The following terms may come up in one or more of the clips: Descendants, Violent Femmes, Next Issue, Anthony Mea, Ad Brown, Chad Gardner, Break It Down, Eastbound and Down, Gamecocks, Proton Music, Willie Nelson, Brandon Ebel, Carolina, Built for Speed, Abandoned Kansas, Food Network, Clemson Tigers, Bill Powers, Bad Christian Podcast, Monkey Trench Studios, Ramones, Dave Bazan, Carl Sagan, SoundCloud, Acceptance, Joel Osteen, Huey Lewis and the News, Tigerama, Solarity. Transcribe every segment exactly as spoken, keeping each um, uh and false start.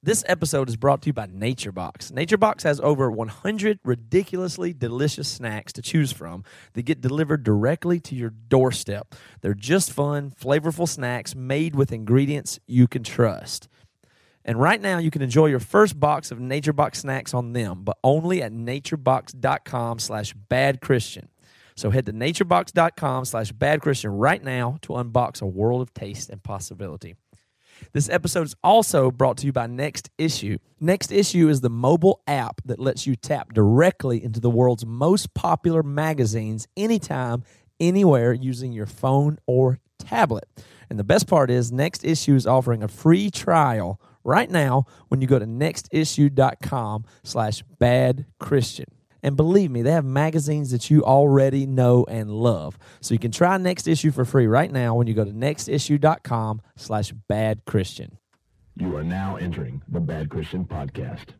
This episode is brought to you by Nature Box. Nature Box has over one hundred ridiculously delicious snacks to choose from that get delivered directly to your doorstep. They're just fun, flavorful snacks made with ingredients you can trust. And right now, you can enjoy your first box of Nature Box snacks on them, but only at naturebox.com slash bad Christian. So head to naturebox.com slash bad Christian right now to unbox a world of taste and possibility. This episode is also brought to you by Next Issue. Next Issue is the mobile app that lets you tap directly into the world's most popular magazines anytime, anywhere using your phone or tablet. And the best part is Next Issue is offering a free trial right now when you go to nextissue.com slash bad Christian. And believe me, they have magazines that you already know and love. So you can try Next Issue for free right now when you go to nextissue.com slash bad Christian. You are now entering the Bad Christian Podcast.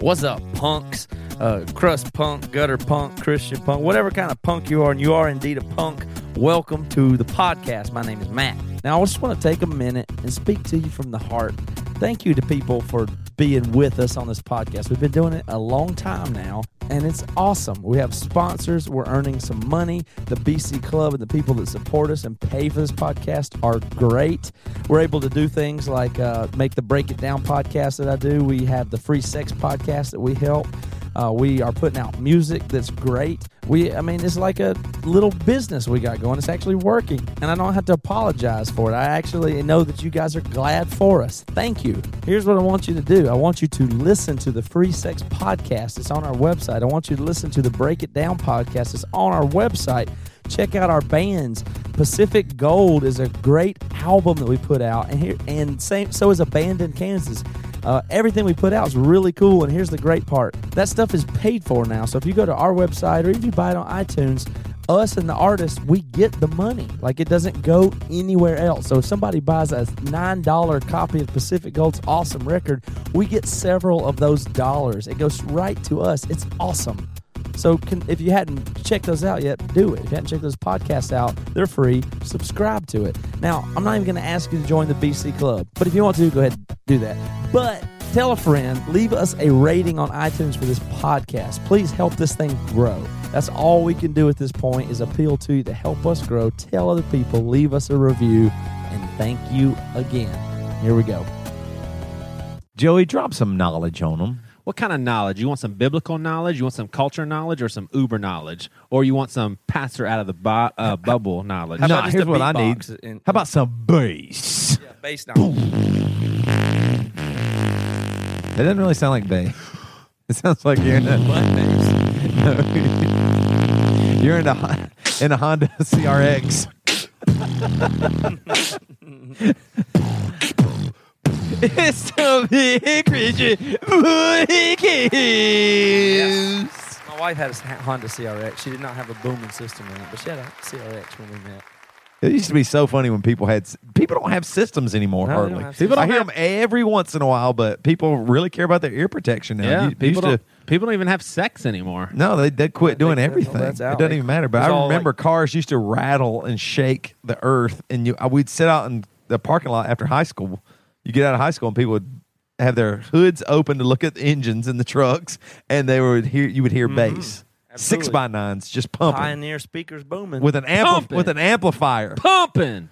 What's up, punks? Uh, crust punk, gutter punk, Christian punk, whatever kind of punk you are, and you are indeed a punk, welcome to the podcast. My name is Matt. Now, I just want to take a minute and speak to you from the heart. Thank you to people for being with us on this podcast. We've been doing it a long time now, and it's awesome. We have sponsors. We're earning some money. The B C Club and the people that support us and pay for this podcast are great. We're able to do things like uh, make the Break It Down podcast that I do. We have the Free Sex podcast that we help. Uh, we are putting out music that's great. We, I mean, it's like a little business we got going. It's actually working, and I don't have to apologize for it. I actually know that you guys are glad for us. Thank you. Here's what I want you to do. I want you to listen to the Free Sex podcast. It's on our website. I want you to listen to the Break It Down podcast. It's on our website. Check out our bands. Pacific Gold is a great album that we put out, and here and same so is Abandoned Kansas. Uh, everything we put out is really cool, and here's the great part. That stuff is paid for now, so if you go to our website or if you buy it on iTunes, us and the artists, we get the money. Like, it doesn't go anywhere else. So if somebody buys a nine dollar copy of Pacific Gold's awesome record, we get several of those dollars. It goes right to us. It's awesome. So can, if you hadn't checked those out yet, do it. If you hadn't checked those podcasts out, they're free. Subscribe to it. Now, I'm not even going to ask you to join the B C Club, but if you want to, go ahead and do that. But tell a friend, leave us a rating on iTunes for this podcast. Please help this thing grow. That's all we can do at this point is appeal to you to help us grow. Tell other people, leave us a review, and thank you again. Here we go. Joey, drop some knowledge on them. What kind of knowledge? You want some biblical knowledge? You want some culture knowledge or some Uber knowledge? Or you want some pastor out of the bo- uh, bubble knowledge? How about no, here's what I need. In, in, How about some bass? Yeah, bass knowledge. It doesn't really sound like bass. It sounds like you're in a... no, you're in a, in a Honda C R X. It's the big Christian Podcast. My wife had a Honda C R X. She did not have a booming system in it, but she had a C R X when we met. It used to be so funny when people had people don't have systems anymore. No, hardly. Don't people don't I hear have, them every once in a while, but people really care about their ear protection now. Yeah, you, people, used don't, to, people don't even have sex anymore. No, they they quit doing everything. It doesn't even matter. But I remember like, cars used to rattle and shake the earth, and you we'd sit out in the parking lot after high school. You get out of high school and people would have their hoods open to look at the engines in the trucks, and they would hear you would hear mm-hmm. bass, six by nines just pumping, Pioneer speakers booming with an ampli- with an amplifier pumping,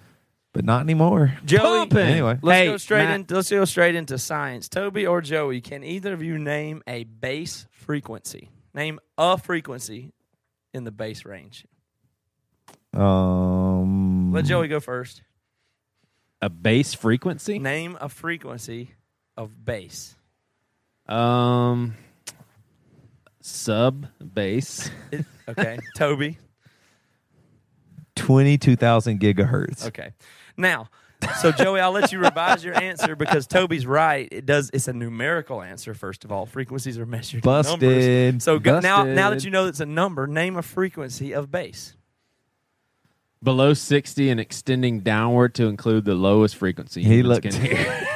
but not anymore. Joey, pumping. Anyway, let's hey, go straight Matt. in. Let's go straight into science. Toby or Joey, can either of you name a bass frequency? Name a frequency in the bass range. Um, let Joey go first. A bass frequency? Name a frequency of bass. Um, sub bass. It, okay, Toby. Twenty-two thousand gigahertz. Okay, now, so Joey, I'll let you revise your answer because Toby's right. It does. It's a numerical answer. First of all, frequencies are measured Busted. in numbers. So Busted. now, now that you know it's a number, name a frequency of bass. Below sixty and extending downward to include the lowest frequency. He looked here.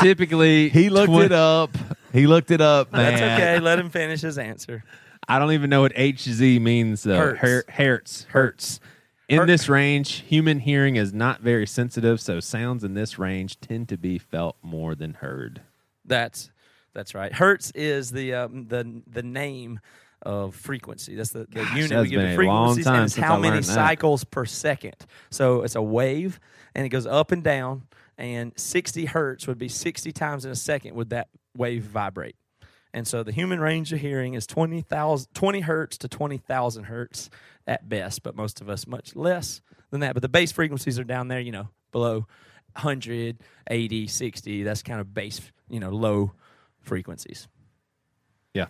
Typically, he looked twi- it up. He looked it up, man. That's okay. Let him finish his answer. I don't even know what H Z means, though. Hertz. Her- hertz. Hertz. In Her- this range, human hearing is not very sensitive, so sounds in this range tend to be felt more than heard. That's that's right. Hertz is the um, the the name of frequency. That's the, the Gosh, unit we give the frequencies, and it's how many cycles that. per second. So it's a wave, and it goes up and down. And sixty hertz would be sixty times in a second would that wave vibrate. And so the human range of hearing is twenty hertz to twenty thousand hertz at best, but most of us much less than that. But the base frequencies are down there, you know, below one hundred, eighty, sixty. That's kind of base, you know, low frequencies. Yeah.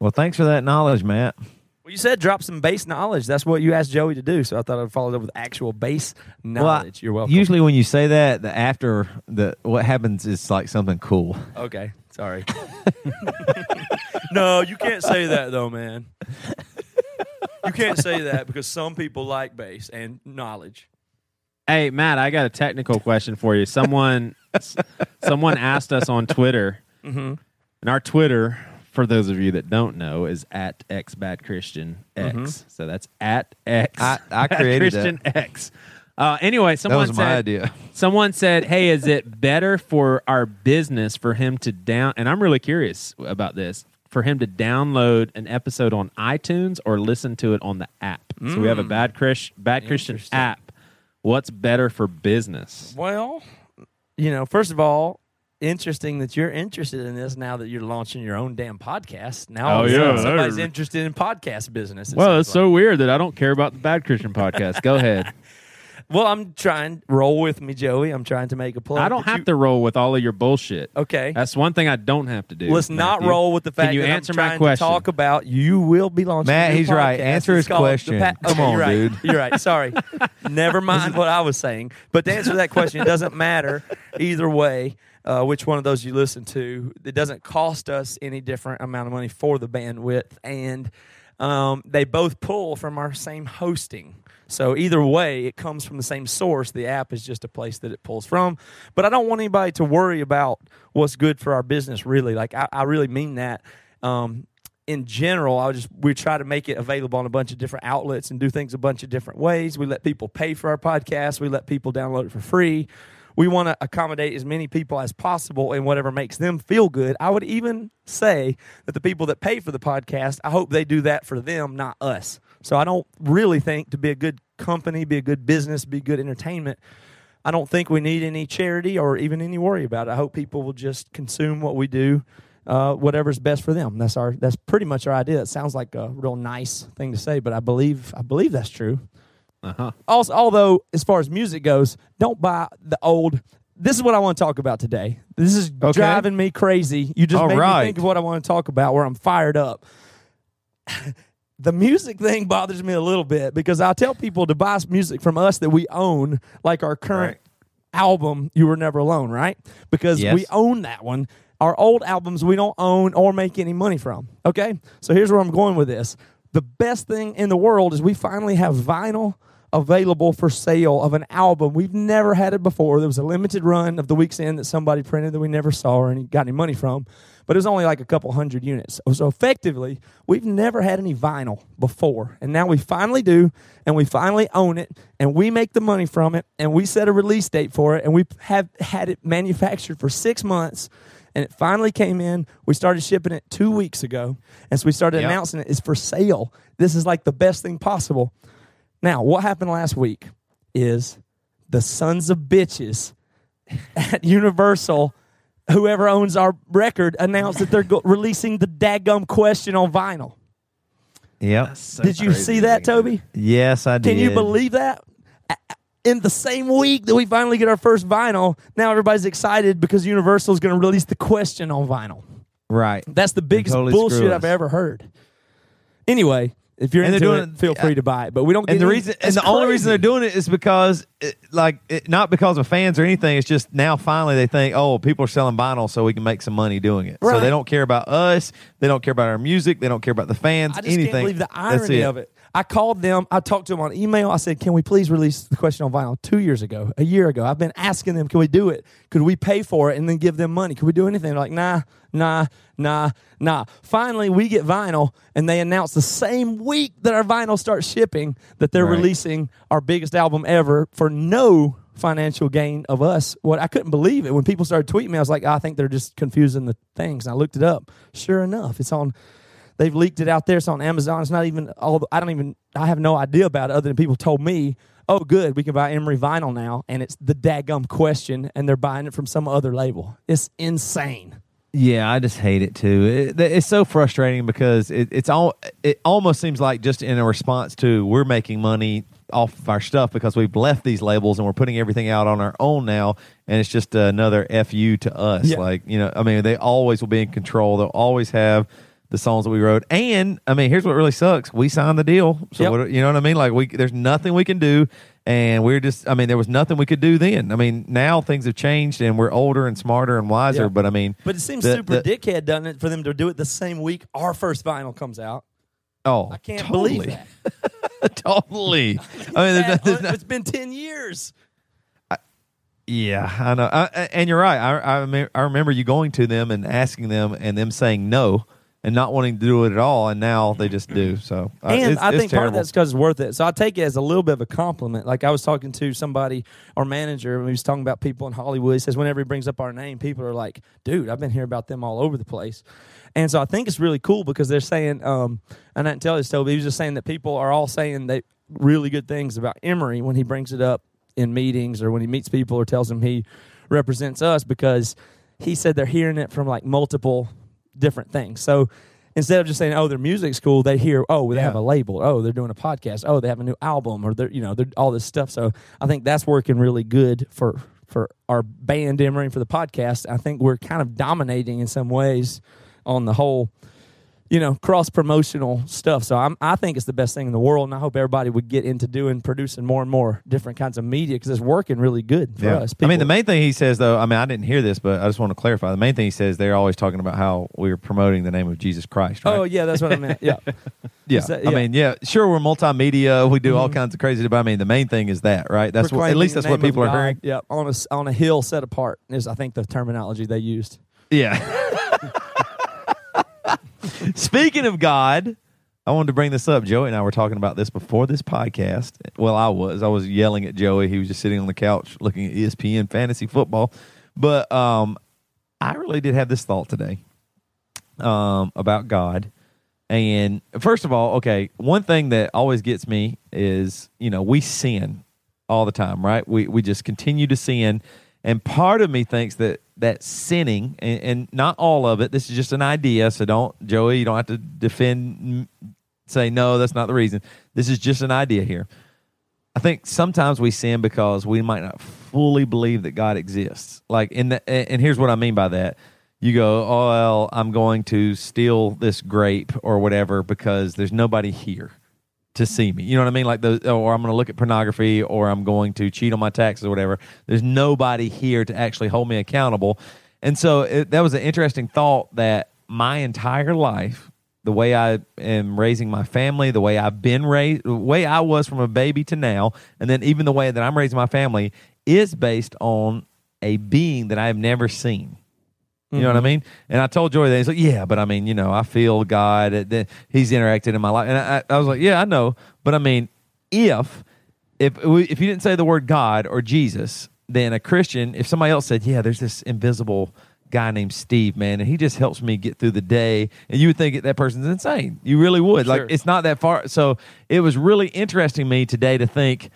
Well, thanks for that knowledge, Matt. Well, you said drop some base knowledge. That's what you asked Joey to do, so I thought I'd follow it up with actual base knowledge. Well, you're welcome. Usually when you say that, the after the what happens is like something cool. Okay, sorry. No, you can't say that, though, man. You can't say that because some people like base and knowledge. Hey, Matt, I got a technical question for you. Someone someone asked us on Twitter, mm-hmm. and our Twitter... for those of you that don't know, is at X Bad Christian X. Mm-hmm. So that's at X. I, I created Christian that. X. Uh, anyway, someone that was said, my idea. Someone said, "Hey, is it better for our business for him to down?" And I'm really curious about this. For him to download an episode on iTunes or listen to it on the app. Mm. So we have a Bad Chris, Bad Christian app. What's better for business? Well, you know, first of all. Interesting that you're interested in this now that you're launching your own damn podcast. Now oh, yeah, somebody's they're... interested in podcast business. Well, it's like. So weird that I don't care about the Bad Christian podcast. Go ahead. Well, I'm trying. Roll with me, Joey. I'm trying to make a plug. I don't have you... to roll with all of your bullshit. Okay. That's one thing I don't have to do. Let's Matthew. not roll with the fact Can you that answer I'm trying my question? to talk about you will be launching Matt, a he's podcast. right. Answer it's his question. Pa- Come okay, on, you're right. dude. You're right. Sorry. Never mind what I was saying. But to answer that question, it doesn't matter either way. Uh, which one of those you listen to. It doesn't cost us any different amount of money for the bandwidth, and um, they both pull from our same hosting. So either way, it comes from the same source. The app is just a place that it pulls from. But I don't want anybody to worry about what's good for our business, really. Like, I, I really mean that. Um, in general, I just we try to make it available on a bunch of different outlets and do things a bunch of different ways. We let people pay for our podcast. We let people download it for free. We want to accommodate as many people as possible in whatever makes them feel good. I would even say that the people that pay for the podcast, I hope they do that for them, not us. So I don't really think to be a good company, be a good business, be good entertainment, I don't think we need any charity or even any worry about it. I hope people will just consume what we do, uh, whatever's best for them. That's our. That's pretty much our idea. It sounds like a real nice thing to say, but I believe I believe that's true. Uh-huh. Also, although, as far as music goes, don't buy the old... This is what I want to talk about today. This is okay. driving me crazy. You just All made right. me think of what I want to talk about, where I'm fired up. The music thing bothers me a little bit, because I'll tell people to buy music from us that we own, like our current right. album, You Were Never Alone, right? Because yes. we own that one. Our old albums we don't own or make any money from, okay? So here's where I'm going with this. The best thing in the world is we finally have vinyl available for sale of an album. We've never had it before. There was a limited run of the week's end that somebody printed that we never saw or any, got any money from, but it was only like a couple hundred units. So effectively, we've never had any vinyl before, and now we finally do, and we finally own it, and we make the money from it, and we set a release date for it, and we have had it manufactured for six months. And it finally came in. We started shipping it two weeks ago. And so we started yep. announcing it. It's for sale. This is like the best thing possible. Now, what happened last week is the sons of bitches at Universal, whoever owns our record, announced that they're go- releasing the daggum question on vinyl. Yep. So did you see that, Toby? Yes, I did. Can you believe that? I- In the same week that we finally get our first vinyl, now everybody's excited because Universal is going to release the question on vinyl. Right. That's the biggest totally bullshit I've ever heard. Anyway, if you're and into doing it, it, feel free to buy it. But we don't. Get and the any, reason, and the crazy. only reason they're doing it is because, it, like, it, not because of fans or anything. It's just now finally they think, oh, people are selling vinyl, so we can make some money doing it. Right. So they don't care about us. They don't care about our music. They don't care about the fans. I just anything. can't believe the irony of it. I called them. I talked to them on email. I said, can we please release The Question on vinyl? Two years ago, a year ago, I've been asking them, can we do it? Could we pay for it and then give them money? Could we do anything? They're like, nah, nah, nah, nah. Finally, we get vinyl, and they announce the same week that our vinyl starts shipping that they're right. releasing our biggest album ever for no financial gain of us. What I couldn't believe it. When people started tweeting me, I was like, I think they're just confusing the things. And I looked it up. Sure enough, it's on... They've leaked it out there. It's on Amazon. It's not even, all, I don't even, I have no idea about it other than people told me, oh, good, we can buy Emory vinyl now. And it's The Daggum Question, and they're buying it from some other label. It's insane. Yeah, I just hate it too. It, it's so frustrating because it, it's all, it almost seems like just in a response to we're making money off of our stuff because we've left these labels and we're putting everything out on our own now, and it's just another F you to us. Yeah. Like, you know, I mean, they always will be in control. They'll always have the songs that we wrote. And I mean, here's what really sucks: we signed the deal, so yep. what, you know what I mean. Like, we, there's nothing we can do, and we're just. I mean, there was nothing we could do then. I mean, now things have changed, and we're older and smarter and wiser. Yep. But I mean, but it seems the, super the, dickhead, doesn't it, for them to do it the same week our first vinyl comes out? Oh, I can't totally. believe that. totally. I mean, that, there's, there's it's not, been ten years. I, yeah, I know, I, and you're right. I, I I remember you going to them and asking them, and them saying no. And not wanting to do it at all, and now they just do. So, uh, and it's, I think it's part of that's because it's worth it. So I take it as a little bit of a compliment. Like, I was talking to somebody, our manager, and he was talking about people in Hollywood. He says whenever he brings up our name, people are like, dude, I've been hearing about them all over the place. And so I think it's really cool because they're saying, um, and I didn't tell this to him, but he was just saying that people are all saying they really good things about Emory when he brings it up in meetings or when he meets people or tells them he represents us, because he said they're hearing it from, like, multiple different things. So instead of just saying, oh, their music's cool, they hear, oh, they yeah. have a label, oh, they're doing a podcast, oh, they have a new album, or they're, you know, they're all this stuff. So I think that's working really good for for our band Emory, for the podcast. I think we're kind of dominating in some ways on the whole, you know, cross promotional stuff. So I'm, I think it's the best thing in the world, and I hope everybody would get into doing, producing more and more different kinds of media, because it's working really good for yeah. us. People. I mean, the main thing he says, though, I mean, I didn't hear this, but I just want to clarify. The main thing he says, they're always talking about how we're promoting the name of Jesus Christ, right? Oh, yeah, that's what I meant, yeah. yeah. That, yeah, I mean, yeah, sure, we're multimedia, we do mm-hmm. all kinds of crazy, but I mean, the main thing is that, right? That's what, at least that's what people are hearing. Yeah, on a, on a hill set apart is, I think, the terminology they used. Yeah. Speaking of God, I wanted to bring this up. Joey and I were talking about this before this podcast. Well, I was. I was yelling at Joey. He was just sitting on the couch looking at E S P N fantasy football. But um, I really did have this thought today um, about God. And first of all, okay, one thing that always gets me is, you know, we sin all the time, right? We we just continue to sin. And part of me thinks that that sinning, and, and not all of it, this is just an idea, so don't, Joey, you don't have to defend, say, no, that's not the reason. This is just an idea here. I think sometimes we sin because we might not fully believe that God exists. Like, in the, and here's what I mean by that. You go, oh, well, I'm going to steal this grape or whatever because there's nobody here to see me. You know what I mean? Like, the, or I'm going to look at pornography, or I'm going to cheat on my taxes or whatever. There's nobody here to actually hold me accountable. And so it, that was an interesting thought that my entire life, the way I am raising my family, the way I've been raised, the way I was from a baby to now, and then even the way that I'm raising my family is based on a being that I have never seen. You know what I mean? And I told Joy that. He's like, yeah, but I mean, you know, I feel God. That He's interacted in my life. And I, I was like, yeah, I know. But I mean, if if if you didn't say the word God or Jesus, then a Christian, if somebody else said, yeah, there's this invisible guy named Steve, man, and he just helps me get through the day, and you would think that person's insane. You really would. Sure. Like, it's not that far. So it was really interesting to me today to think,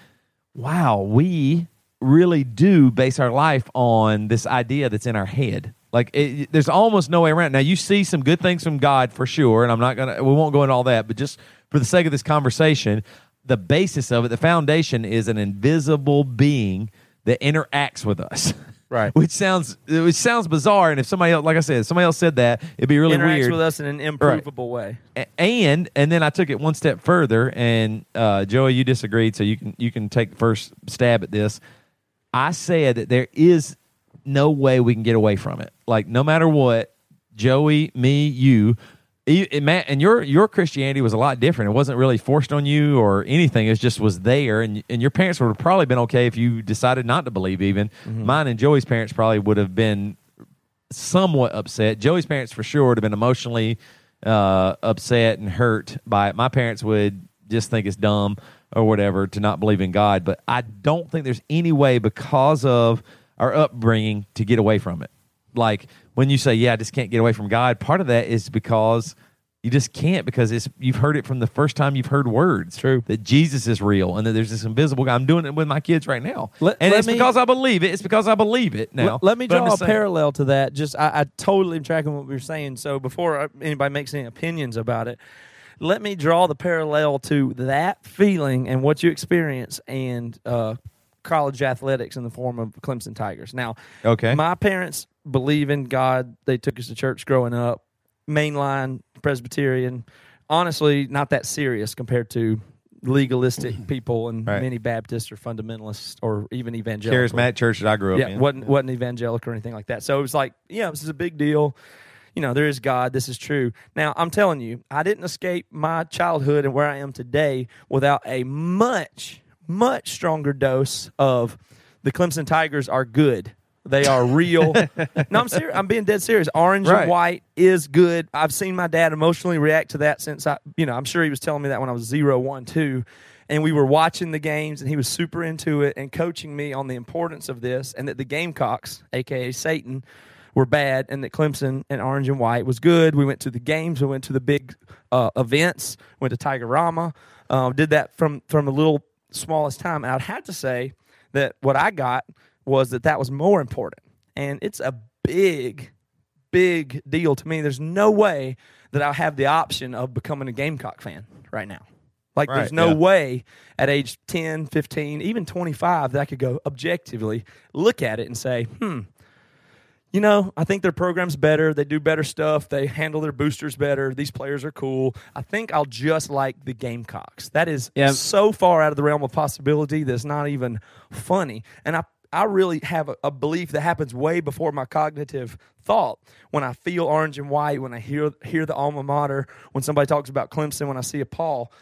wow, we really do base our life on this idea that's in our head. Like, it, there's almost no way around. Now, you see some good things from God for sure, and I'm not gonna. We won't go into all that, but just for the sake of this conversation, the basis of it, the foundation, is an invisible being that interacts with us. Right. Which sounds which sounds bizarre, and if somebody else, like I said, if somebody else said that, it'd be really interacts weird. Interacts with us in an improvable right. way. And and then I took it one step further, and uh, Joey, you disagreed, so you can you can take the first stab at this. I said that there is no way we can get away from it. Like, no matter what, Joey, me, you, Matt, and your your Christianity was a lot different. It wasn't really forced on you or anything. It just was there, and and your parents would have probably been okay if you decided not to believe even. Mm-hmm. Mine and Joey's parents probably would have been somewhat upset. Joey's parents for sure would have been emotionally uh, upset and hurt by it. My parents would just think it's dumb or whatever to not believe in God, but I don't think there's any way because of our upbringing to get away from it. Like, when you say, yeah, I just can't get away from God, part of that is because you just can't, because it's you've heard it from the first time you've heard words. True. That Jesus is real and that there's this invisible God. I'm doing it with my kids right now. Let, and let it's me, because I believe it. It's because I believe it now. Let, let me draw a saying. parallel to that. Just I, I totally am tracking what we were saying. So before anybody makes any opinions about it, let me draw the parallel to that feeling and what you experience and uh, college athletics in the form of Clemson Tigers. Now, okay. my parents believe in God. They took us to church growing up. Mainline, Presbyterian. Honestly, not that serious compared to legalistic people and right. many Baptists or fundamentalists or even evangelical. Charismatic church that I grew up yeah, in. Wasn't, yeah, wasn't evangelical or anything like that. So it was like, yeah, this is a big deal. You know, there is God. This is true. Now, I'm telling you, I didn't escape my childhood and where I am today without a much, much stronger dose of the Clemson Tigers are good. They are real. No, I'm serious. I'm being dead serious. Orange right. and white is good. I've seen my dad emotionally react to that since I, you know, I'm sure he was telling me that when I was zero, one, two, and we were watching the games, and he was super into it and coaching me on the importance of this, and that the Gamecocks, a k a. Satan, were bad, and that Clemson and orange and white was good. We went to the games. We went to the big uh, events. Went to Tigerama. Uh, did that from from the little smallest time. And I'd have to say that what I got was that that was more important. And it's a big, big deal to me. There's no way that I'll have the option of becoming a Gamecock fan right now. Like, right, there's no yeah. way at age ten, fifteen, even twenty-five that I could go objectively look at it and say, hmm, you know, I think their program's better. They do better stuff. They handle their boosters better. These players are cool. I think I'll just like the Gamecocks. That is yeah. so far out of the realm of possibility that it's not even funny. And I I really have a, a belief that happens way before my cognitive thought. When I feel orange and white, when I hear hear the alma mater, when somebody talks about Clemson, when I see a Paul,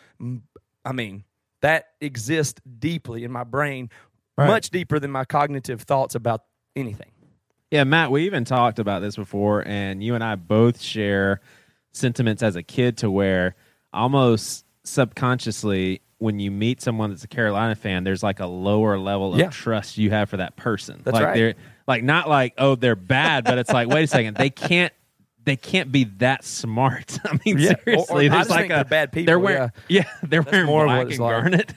I mean, that exists deeply in my brain, right. much deeper than my cognitive thoughts about anything. Yeah, Matt, we even talked about this before, and you and I both share sentiments as a kid to where almost subconsciously, when you meet someone that's a Carolina fan, there's like a lower level of yeah. trust you have for that person. That's like right. they're like not like, oh, they're bad, but it's like, wait a second, they can't they can't be that smart. I mean, yeah. seriously, or, or there's like a bad people. They're wearing, yeah. yeah, they're that's wearing more black and like. garnet.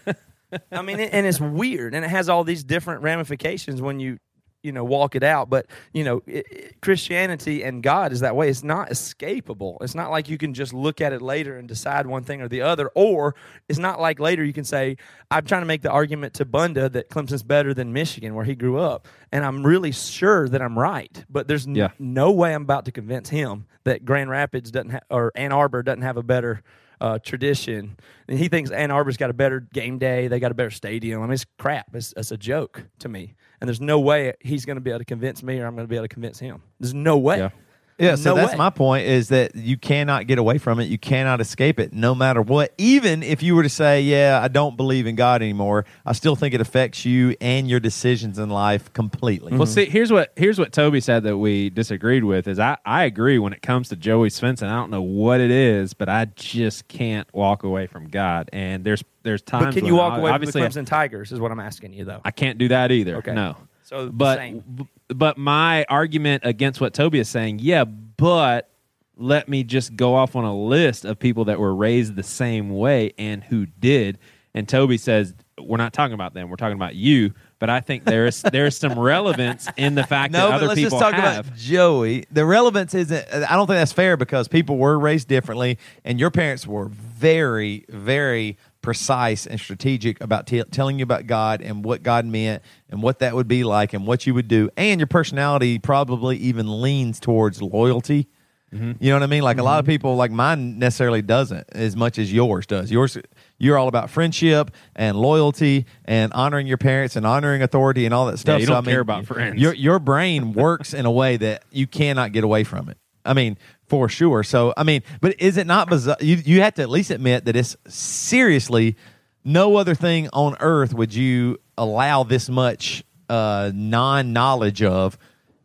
I mean, it, and it's weird, and it has all these different ramifications when you you know walk it out. But you know, it, it, Christianity and God is that way. It's not escapable. It's not like you can just look at it later and decide one thing or the other. Or it's not like later you can say, I'm trying to make the argument to Bunda that Clemson's better than Michigan, where he grew up, and I'm really sure that I'm right. But there's yeah. n- no way I'm about to convince him that Grand Rapids doesn't ha- or Ann Arbor doesn't have a better uh, tradition. And he thinks Ann Arbor's got a better game day. They got a better stadium. I mean, it's crap. It's, it's a joke to me. And there's no way he's going to be able to convince me, or I'm going to be able to convince him. There's no way. Yeah, yeah so no that's way. my point is that you cannot get away from it. You cannot escape it, no matter what. Even if you were to say, yeah, I don't believe in God anymore, I still think it affects you and your decisions in life completely. Mm-hmm. Well, see, here's what here's what Toby said that we disagreed with is I, I agree when it comes to Joey Svensson. I don't know what it is, but I just can't walk away from God. And there's There's times but can you walk away from the Clemson Tigers is what I'm asking you, though. I can't do that either. Okay. No. So but, same. But my argument against what Toby is saying, yeah, but let me just go off on a list of people that were raised the same way and who did. And Toby says, we're not talking about them. We're talking about you. But I think there is there is some relevance in the fact no, that other people have. No, but let's just talk have. about Joey. The relevance isn't – I don't think that's fair because people were raised differently, and your parents were very, very – precise and strategic about t- telling you about God and what God meant and what that would be like and what you would do. And your personality probably even leans towards loyalty. Mm-hmm. You know what I mean? Like mm-hmm. a lot of people, like mine necessarily doesn't as much as yours does. Yours, you're all about friendship and loyalty and honoring your parents and honoring authority and all that stuff. Yeah, you don't so, I mean, care about friends. Your, your brain works in a way that you cannot get away from it. I mean, for sure. So, I mean, but is it not bizarre? You, you have to at least admit that it's seriously no other thing on earth would you allow this much uh, non-knowledge of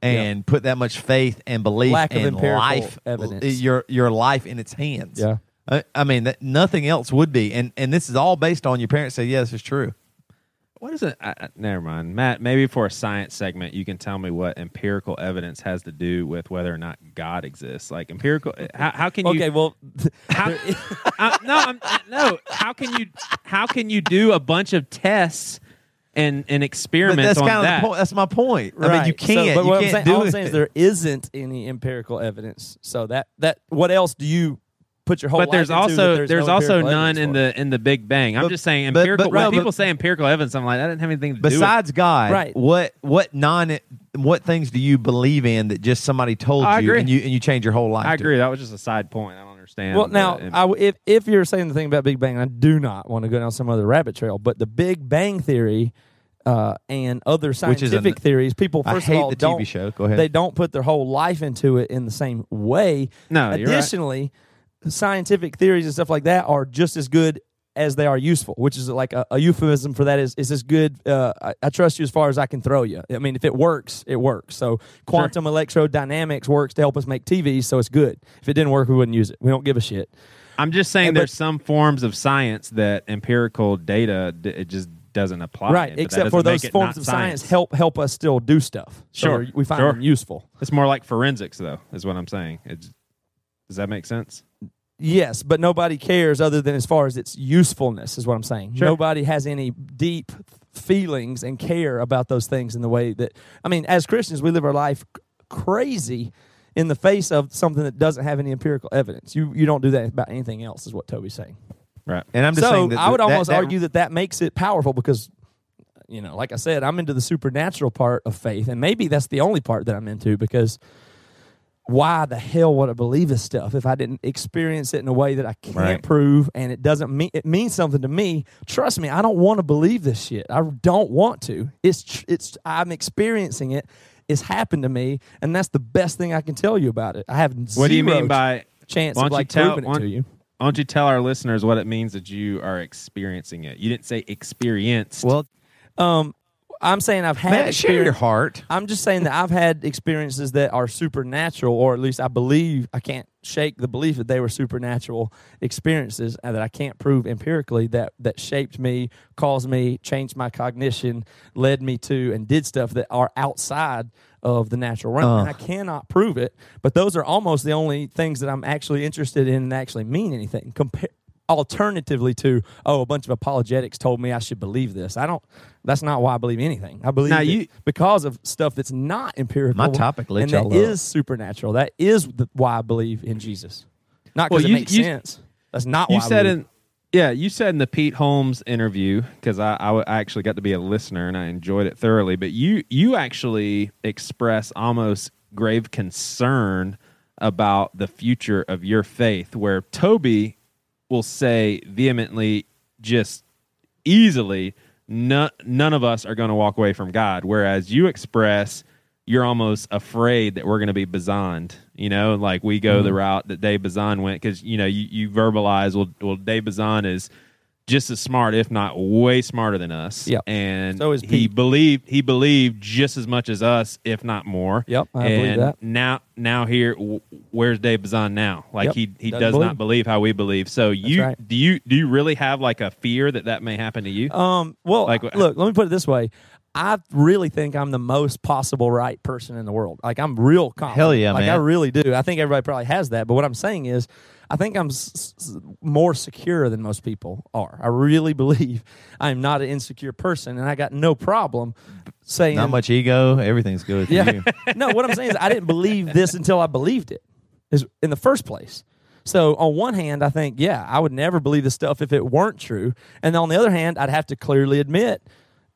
and yeah. put that much faith and belief Lack and of life, evidence. your your life in its hands. Yeah. I, I mean, that, nothing else would be. And and this is all based on your parents say, yeah, this is true. What is it? I, never mind. Matt, maybe for a science segment, you can tell me what empirical evidence has to do with whether or not God exists. Like empirical, how, how can you? Okay, well, how, I, no, I'm, no. How can you? How can you do a bunch of tests and and experiments that's on kind of that? The point, that's my point. Right. I mean, you can't. So, but you what can't I'm saying, do all I'm saying is there isn't any empirical evidence. So that that what else do you? Put your whole but there's also there's, there's no also none in the in the Big Bang. I'm but, just saying empirical. But, but, when no, people but, say empirical evidence, I'm like that doesn't have anything to do with it. Besides God, right. what what non what things do you believe in that just somebody told I you agree. and you and you change your whole life? I agree. To. That was just a side point. I don't understand. Well, now I, if if you're saying the thing about Big Bang, I do not want to go down some other rabbit trail. But the Big Bang theory. Uh, and other scientific an, theories, people first I hate of all the don't T V show. Go ahead. They don't put their whole life into it in the same way. No, additionally, you're right. Scientific theories and stuff like that are just as good as they are useful, which is like a, a euphemism for that is is as good. Uh, I, I trust you as far as I can throw you. I mean, if it works, it works. So quantum sure. electrodynamics works to help us make T Vs, so it's good. If it didn't work, we wouldn't use it. We don't give a shit. I'm just saying and, there's but, some forms of science that empirical data d- it just. doesn't apply. Right, except for those forms of science. science help help us still do stuff. Sure. So we find sure. them useful. It's more like forensics, though, is what I'm saying. It's, does that make sense? Yes, but nobody cares other than as far as its usefulness is what I'm saying. Sure. Nobody has any deep feelings and care about those things in the way that... I mean, as Christians, we live our life crazy in the face of something that doesn't have any empirical evidence. You, you don't do that about anything else is what Toby's saying. Right, and I'm just so saying that I would that, almost that, argue that that makes it powerful because, you know, like I said, I'm into the supernatural part of faith, and maybe that's the only part that I'm into because why the hell would I believe this stuff if I didn't experience it in a way that I can't right. prove and it doesn't mean it means something to me? Trust me, I don't want to believe this shit. I don't want to. It's tr- it's I'm experiencing it. It's happened to me, and that's the best thing I can tell you about it. I have what zero do you mean by chance of like tell, proving it to you. Why don't you tell our listeners what it means that you are experiencing it? You didn't say experienced. Well, um, I'm saying I've had Man, experience. Share your heart. I'm just saying that I've had experiences that are supernatural, or at least I believe, I can't shake the belief that they were supernatural experiences and that I can't prove empirically that, that shaped me, caused me, changed my cognition, led me to, and did stuff that are outside of the natural realm. Uh. And I cannot prove it, but those are almost the only things that I'm actually interested in and actually mean anything. Compa- alternatively to, oh, a bunch of apologetics told me I should believe this. I don't, that's not why I believe anything. I believe now you, because of stuff that's not empirical. My topic and that love. Is supernatural. That is the, why I believe in Jesus. Not because well, it makes you, sense. That's not why you I said believe. In, yeah, you said in the Pete Holmes interview, because I, I, I actually got to be a listener and I enjoyed it thoroughly, but you you actually express almost grave concern about the future of your faith, where Toby will say vehemently, just easily, no, none of us are going to walk away from God, whereas you express you're almost afraid that we're going to be Bazan'd, you know, like we go mm-hmm. the route that Dave Bazan went because, you know, you, you verbalize, well, well, Dave Bazan is just as smart, if not way smarter than us. Yep. And so is he believed he believed just as much as us, if not more. Yep, I and believe that. Now, now here, where's Dave Bazan now? Like yep. he, he Doesn't does believe. not believe how we believe. So you right. do you do you really have like a fear that that may happen to you? Um, well, like, look, let me put it this way. I really think I'm the most possible right person in the world. Like, I'm real confident. Hell yeah, like, man. Like, I really do. I think everybody probably has that. But what I'm saying is I think I'm s- s- more secure than most people are. I really believe I'm not an insecure person, and I got no problem saying... Not much ego. Everything's good with yeah. you. No, what I'm saying is I didn't believe this until I believed it is in the first place. So on one hand, I think, yeah, I would never believe this stuff if it weren't true. And on the other hand, I'd have to clearly admit...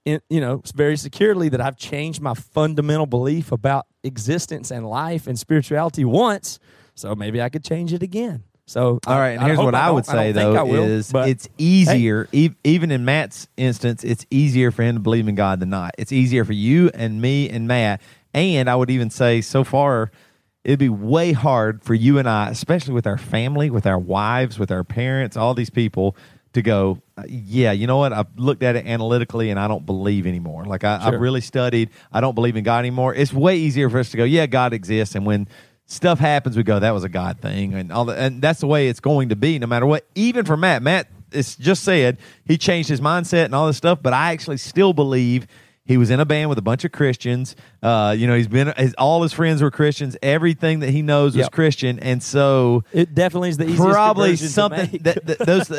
In, you know, very securely that I've changed my fundamental belief about existence and life and spirituality once, so maybe I could change it again. So, all right, and here's what I would say, though, is it's easier, e- even in Matt's instance, it's easier for him to believe in God than not. It's easier for you and me and Matt, and I would even say so far... it'd be way hard for you and I, especially with our family, with our wives, with our parents, all these people, to go, yeah, you know what? I've looked at it analytically, and I don't believe anymore. Like, I, sure. I've really studied. I don't believe in God anymore. It's way easier for us to go, yeah, God exists. And when stuff happens, we go, that was a God thing. And all the, and that's the way it's going to be no matter what. Even for Matt. Matt it's just said he changed his mindset and all this stuff, but I actually still believe he was in a band with a bunch of Christians. Uh, you know, he's been his, all his friends were Christians. Everything that he knows yep. was Christian, and so it definitely is the easiest probably something to make. that, that those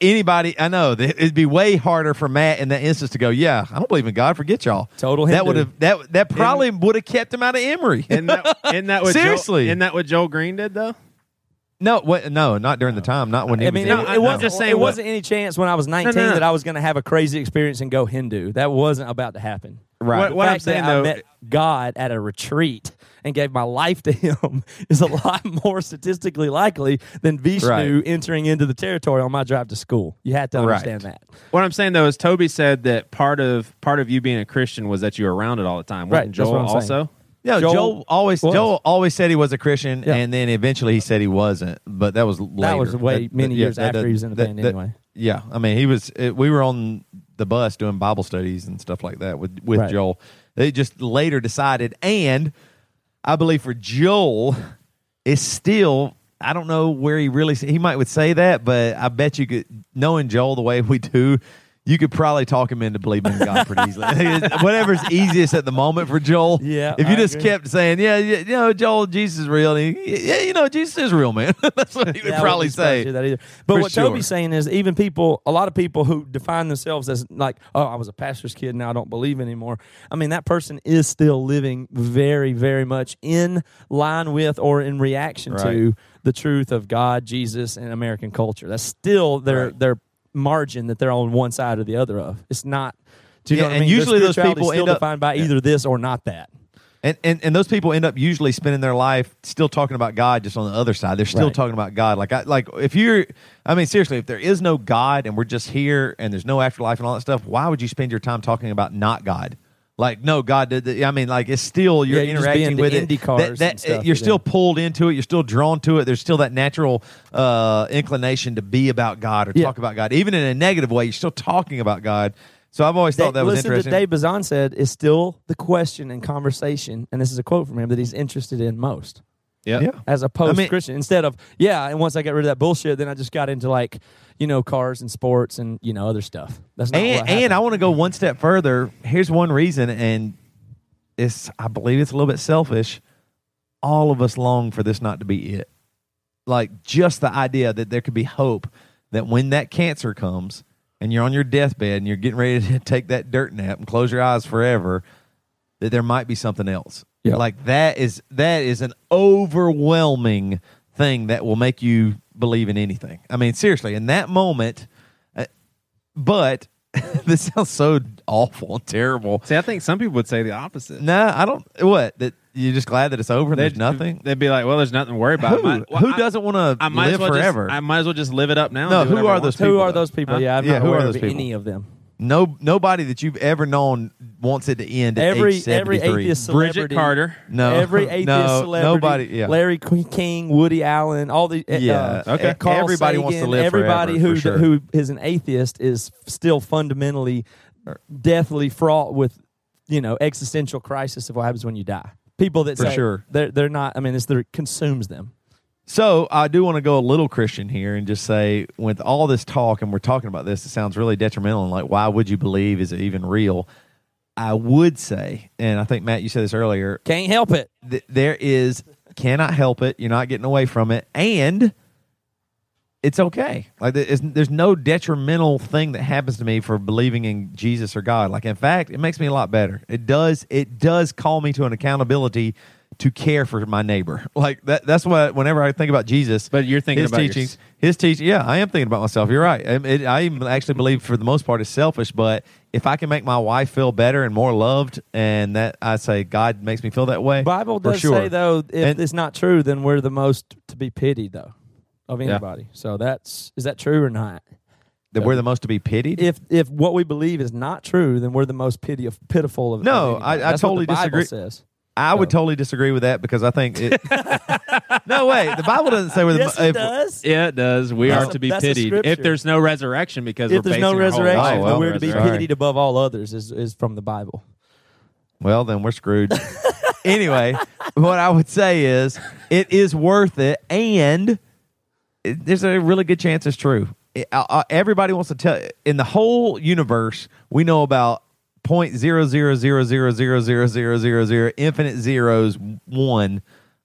anybody I know that it'd be way harder for Matt in that instance to go, yeah, I don't believe in God. Forget y'all. Total Hindu. That would have that that probably would have kept him out of Emory. And that, and that seriously, Joel, isn't that what Joel Green did though? No, what, no, not during the time. Not when he I mean, was no, it wasn't just saying it what? wasn't any chance when I was nineteen no, no, no. that I was going to have a crazy experience and go Hindu. That wasn't about to happen. Right. What, what I'm saying though, I met God at a retreat and gave my life to Him is a lot more statistically likely than Vishnu right. entering into the territory on my drive to school. You had to understand right. that. What I'm saying though is Toby said that part of part of you being a Christian was that you were around it all the time. Wasn't right. Joel That's what I'm also. Saying. Yeah, Joel, Joel always was. Joel always said he was a Christian, yeah. and then eventually he said he wasn't. But that was later. That was way that, many that, years that, after that, he was in the that, band that, anyway. Yeah, I mean, he was. It, we were on the bus doing Bible studies and stuff like that with with right. Joel. They just later decided, and I believe for Joel, it's still. I don't know where he really. He might would say that, but I bet you could. Knowing Joel the way we do. You could probably talk him into believing in God pretty easily. Whatever's easiest at the moment for Joel. Yeah, if you I just agree. kept saying, yeah, you know, Joel, Jesus is real. He, yeah, you know, Jesus is real, man. That's what he would yeah, probably say. That either. But for what sure. Toby's saying is even people, a lot of people who define themselves as like, oh, I was a pastor's kid, now I don't believe anymore. I mean, that person is still living very, very much in line with or in reaction right. to the truth of God, Jesus, and American culture. That's still their right. their margin that they're on one side or the other of. It's not. Do you yeah, know what and I mean? Usually those people still end up, defined by yeah. either this or not that. And, and and those people end up usually spending their life still talking about God just on the other side. They're still right. talking about God. Like I like if you're. I mean seriously, if there is no God and we're just here and there's no afterlife and all that stuff, why would you spend your time talking about not God? Like no God. Did the, I mean like it's still you're yeah, interacting with it. That, that, stuff, you're yeah. still pulled into it. You're still drawn to it. There's still that natural uh, inclination to be about God or yeah. talk about God, even in a negative way. You're still talking about God. So I've always thought they, that was interesting. Listen to Dave Bazan said is still the question and conversation, and this is a quote from him that he's interested in most. Yep. Yeah, as opposed to Christian. Instead of yeah, and once I got rid of that bullshit, then I just got into like you know cars and sports and you know other stuff. That's not and, and I want to go one step further. Here's one reason, and it's I believe it's a little bit selfish. All of us long for this not to be it. Like just the idea that there could be hope that when that cancer comes and you're on your deathbed and you're getting ready to take that dirt nap and close your eyes forever, that there might be something else. Yep. Like that is that is an overwhelming thing that will make you believe in anything. I mean, seriously, in that moment. Uh, but this sounds so awful and terrible. See, I think some people would say the opposite. No, nah, I don't. What that you're just glad that it's over and they'd, there's nothing. They'd be like, well, there's nothing to worry about. Who, might, well, who I, doesn't want to live well forever? Just, I might as well just live it up now. No, who are those? People, who are those people? Huh? Yeah, I'm yeah, not who aware are those of people? Any of them. No, nobody that you've ever known wants it to end. At every age every atheist celebrity, Bridget Carter. No, every atheist no, celebrity. Nobody. Yeah. Larry King, Woody Allen, all the uh, yeah. Okay. Carl everybody Sagan, wants to live everybody forever, who sure. who is an atheist is still fundamentally, deathly fraught with, you know, existential crisis of what happens when you die. People that for say sure. they're they're not. I mean, it's it consumes them. So I do want to go a little Christian here and just say, with all this talk, and we're talking about this, it sounds really detrimental. And like, why would you believe? Is it even real? I would say, and I think, Matt, you said this earlier. Can't help it. Th- there is, cannot help it. You're not getting away from it. And it's okay. Like it's, there's no detrimental thing that happens to me for believing in Jesus or God. Like, in fact, it makes me a lot better. It does. It does call me to an accountability to care for my neighbor. Like that that's what whenever I think about Jesus, but you're thinking his about teachings your... his teaching yeah I am thinking about myself. You're right. I, it, I actually believe for the most part it's selfish, but if I can make my wife feel better and more loved, and that I say God makes me feel that way. Bible does sure. say though if and, it's not true, then we're the most to be pitied though of anybody. Yeah. So that's is that true or not? That we're the most to be pitied? If if what we believe is not true, then we're the most pity of, pitiful of No, of I, I totally disagree. That's what the Bible says. I would no. totally disagree with that because I think it. No way. The Bible doesn't say where yes, the. Yes, it does. Yeah, it does. We that's are a, to be pitied if there's no resurrection because if we're basing no our whole life. Oh, well, then we're to be pitied above all others is, is from the Bible. Well, then we're screwed. Anyway, what I would say is it is worth it, and it, there's a really good chance it's true. It, uh, everybody wants to tell. In the whole universe, we know about Point zero zero zero zero zero zero zero zero zero infinite zeros one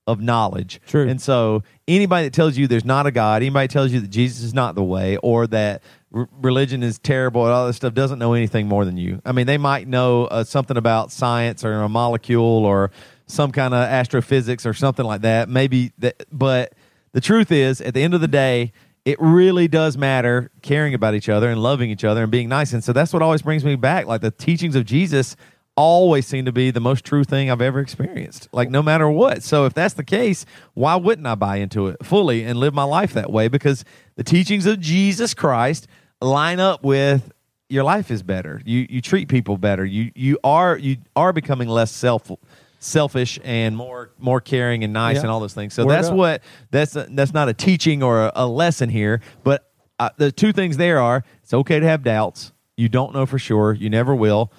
of knowledge. True. And so anybody that tells you there's not a God, anybody that tells you that Jesus is not the way, or that r- religion is terrible and all this stuff, doesn't know anything more than you. I mean, they might know uh, something about science or a molecule or some kind of astrophysics or something like that. Maybe that, but the truth is, at the end of the day, it really does matter caring about each other and loving each other and being nice. And so that's what always brings me back. Like, the teachings of Jesus always seem to be the most true thing I've ever experienced, like, no matter what. So if that's the case, why wouldn't I buy into it fully and live my life that way? Because the teachings of Jesus Christ line up with your life is better. You you treat people better. You you are you are becoming less self selfish and more more caring and nice, yeah, and all those things. So Word that's up. what that's a, that's not a teaching or a, a lesson here, but uh, the two things there are: it's okay to have doubts. You don't know for sure. You never will.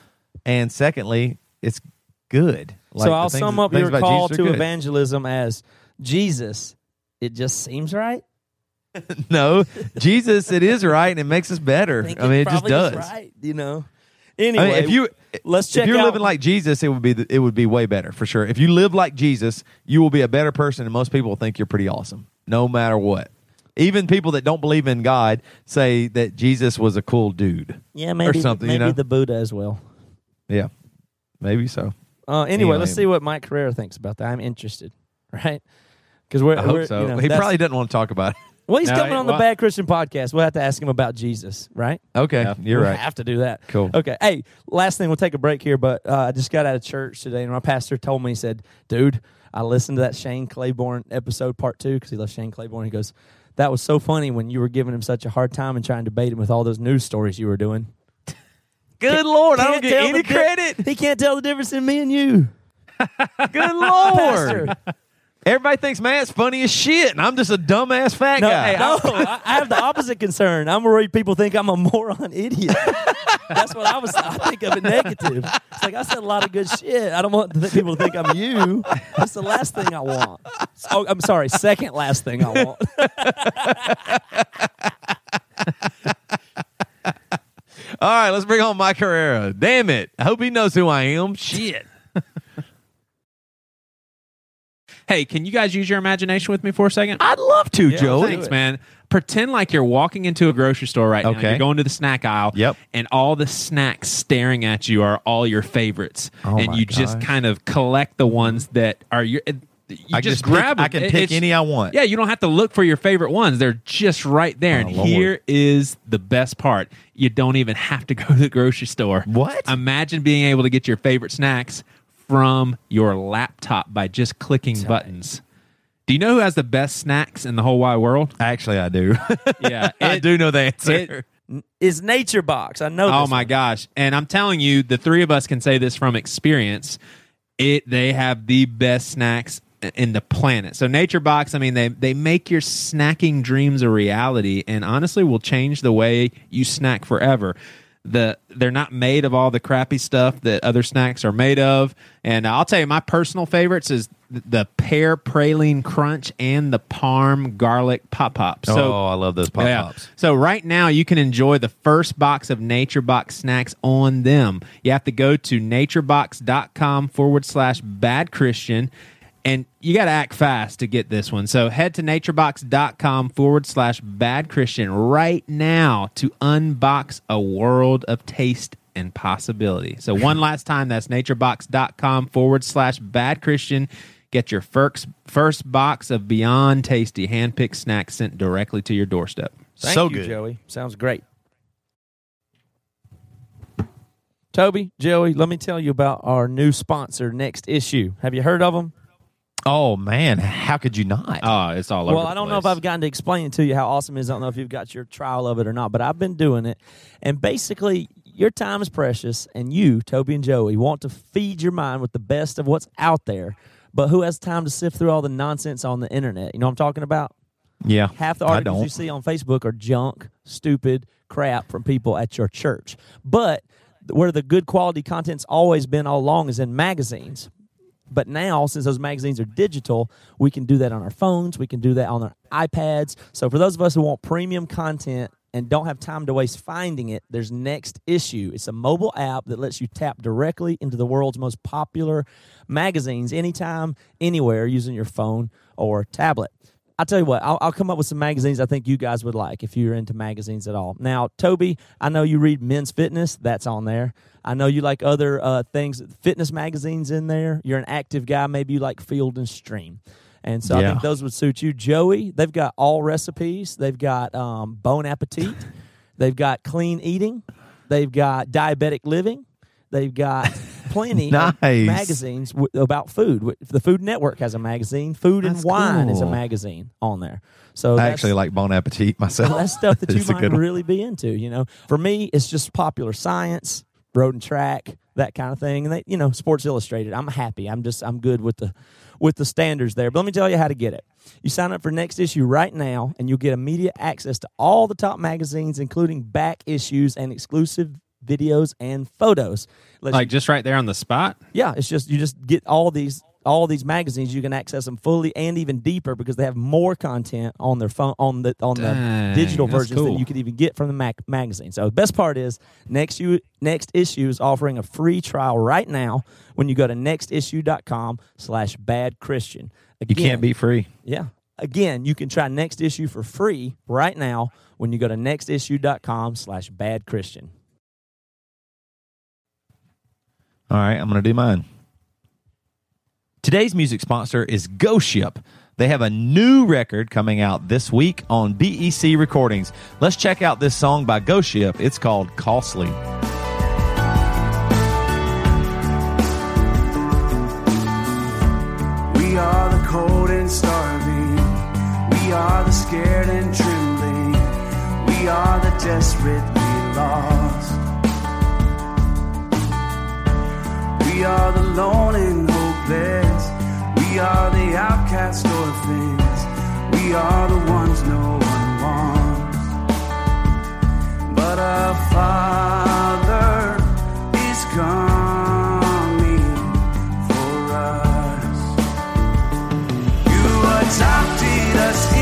And secondly, it's good. Like, so I'll things, sum up your call to good. evangelism as Jesus. It just seems right. No, Jesus, it is right, and it makes us better. I, I mean, it, it just does. Right, you know. Anyway, I mean, if you let's check. If you're out. living like Jesus, it would be the, it would be way better for sure. If you live like Jesus, you will be a better person, and most people will think you're pretty awesome, no matter what. Even people that don't believe in God say that Jesus was a cool dude. Yeah, maybe or something. Maybe you know? the Buddha as well. Yeah, maybe so. Uh, anyway, anyway, let's see what Mike Herrera thinks about that. I'm interested, right? Because we're, I hope we're so. You know, he probably doesn't want to talk about it. Well, he's no, coming on the well, Bad Christian Podcast. We'll have to ask him about Jesus, right? Okay, yeah, you're we'll right. We have to do that. Cool. Okay, hey, last thing, we'll take a break here, but uh, I just got out of church today, and my pastor told me, he said, dude, I listened to that Shane Claiborne episode part two, because he loves Shane Claiborne. He goes, that was so funny when you were giving him such a hard time and trying to bait him with all those news stories you were doing. Good Lord, I don't get any credit. Di- he can't tell the difference in me and you. Good Lord. Everybody thinks Matt's funny as shit, and I'm just a dumbass fat no, guy. Hey, no, I, I have the opposite concern. I'm worried people think I'm a moron idiot. That's what I was. I think of it negative. It's like I said a lot of good shit. I don't want people to think I'm you. That's the last thing I want. Oh, I'm sorry. Second last thing I want. All right, let's bring on Mike Herrera. Damn it. I hope he knows who I am. Shit. Hey, can you guys use your imagination with me for a second? I'd love to, yeah, Joe. Thanks, man. Pretend like you're walking into a grocery store right okay. now. You're going to the snack aisle, yep. and all the snacks staring at you are all your favorites. Oh, and you gosh. just kind of collect the ones that are your... You I just, just grab pick, I can it, pick any I want. Yeah, you don't have to look for your favorite ones. They're just right there. Oh, and Lord. Here is the best part. You don't even have to go to the grocery store. What? Imagine being able to get your favorite snacks from your laptop by just clicking Sorry. buttons. Do you know who has the best snacks in the whole wide world? Actually, I do. Yeah, it, I do know the answer. It is Nature Box. I know. Oh, this my one. gosh. And I'm telling you, the three of us can say this from experience. It They have the best snacks in the planet. So Nature Box, I mean, they they make your snacking dreams a reality, and honestly will change the way you snack forever. The They're not made of all the crappy stuff that other snacks are made of. And I'll tell you, my personal favorites is the pear praline crunch and the parm garlic pop-pops. So, oh, I love those pop-pops. Yeah. So right now, you can enjoy the first box of Nature Box snacks on them. You have to go to naturebox.com forward slash bad Christian. And you got to act fast to get this one. So head to naturebox.com forward slash bad Christian right now to unbox a world of taste and possibility. So one last time, that's naturebox.com forward slash bad Christian. Get your first, first box of beyond tasty hand-picked snacks sent directly to your doorstep. Thank so you, good. Joey. Sounds great. Toby, Joey, let me tell you about our new sponsor, Next Issue. Have you heard of them? Oh, man, how could you not? Oh, it's all over the place. Well, I don't know if I've gotten to explain to you how awesome it is. I don't know if you've got your trial of it or not, but I've been doing it. And basically, Your time is precious, and you, Toby and Joey, want to feed your mind with the best of what's out there. But who has time to sift through all the nonsense on the internet? You know what I'm talking about? Yeah. Half the articles you see on Facebook are junk, stupid crap from people at your church. But where the good quality content's always been all along is in magazines. But now, since those magazines are digital, we can do that on our phones. We can do that on our iPads. So for those of us who want premium content and don't have time to waste finding it, there's Next Issue. It's a mobile app that lets you tap directly into the world's most popular magazines anytime, anywhere, using your phone or tablet. I'll tell you what, I'll, I'll come up with some magazines I think you guys would like if you're into magazines at all. Now, Toby, I know you read Men's Fitness. That's on there. I know you like other uh, things, fitness magazines in there. You're an active guy. Maybe you like Field and Stream. And so yeah. I think those would suit you. Joey, they've got All Recipes. They've got um, Bon Appetit. They've got Clean Eating. They've got Diabetic Living. They've got plenty nice. of magazines w- about food. The Food Network has a magazine. Food that's and Wine cool. is a magazine on there. So I actually like Bon Appetit myself. That's stuff that you might really be into. You know, for me, it's just Popular Science, Road and Track, that kind of thing, and they, you know, Sports Illustrated. I'm happy. I'm just I'm good with the with the standards there. But let me tell you how to get it. You sign up for Next Issue right now, and you'll get immediate access to all the top magazines, including back issues and exclusive videos and photos. Let's like just right there on the spot? Yeah, it's just you just get all these all these magazines. You can access them fully and even deeper because they have more content on their phone on the on Dang, the digital versions cool. than you could even get from the Mac magazine. So the best part is Next you Next Issue is offering a free trial right now when you go to next issue dot com slash bad christian. You can't be free. Yeah. Again, you can try Next Issue for free right now when you go to next issue dot com slash bad christian. All right, I'm going to do mine. Today's music sponsor is Ghost Ship. They have a new record coming out this week on B E C Recordings. Let's check out this song by Ghost Ship. It's called Costly. We are the cold and starving. We are the scared and trembling. We are the desperately lost. We are the lone and hopeless. We are the outcast orphans. We are the ones no one wants. But our Father is coming for us. You adopted us in.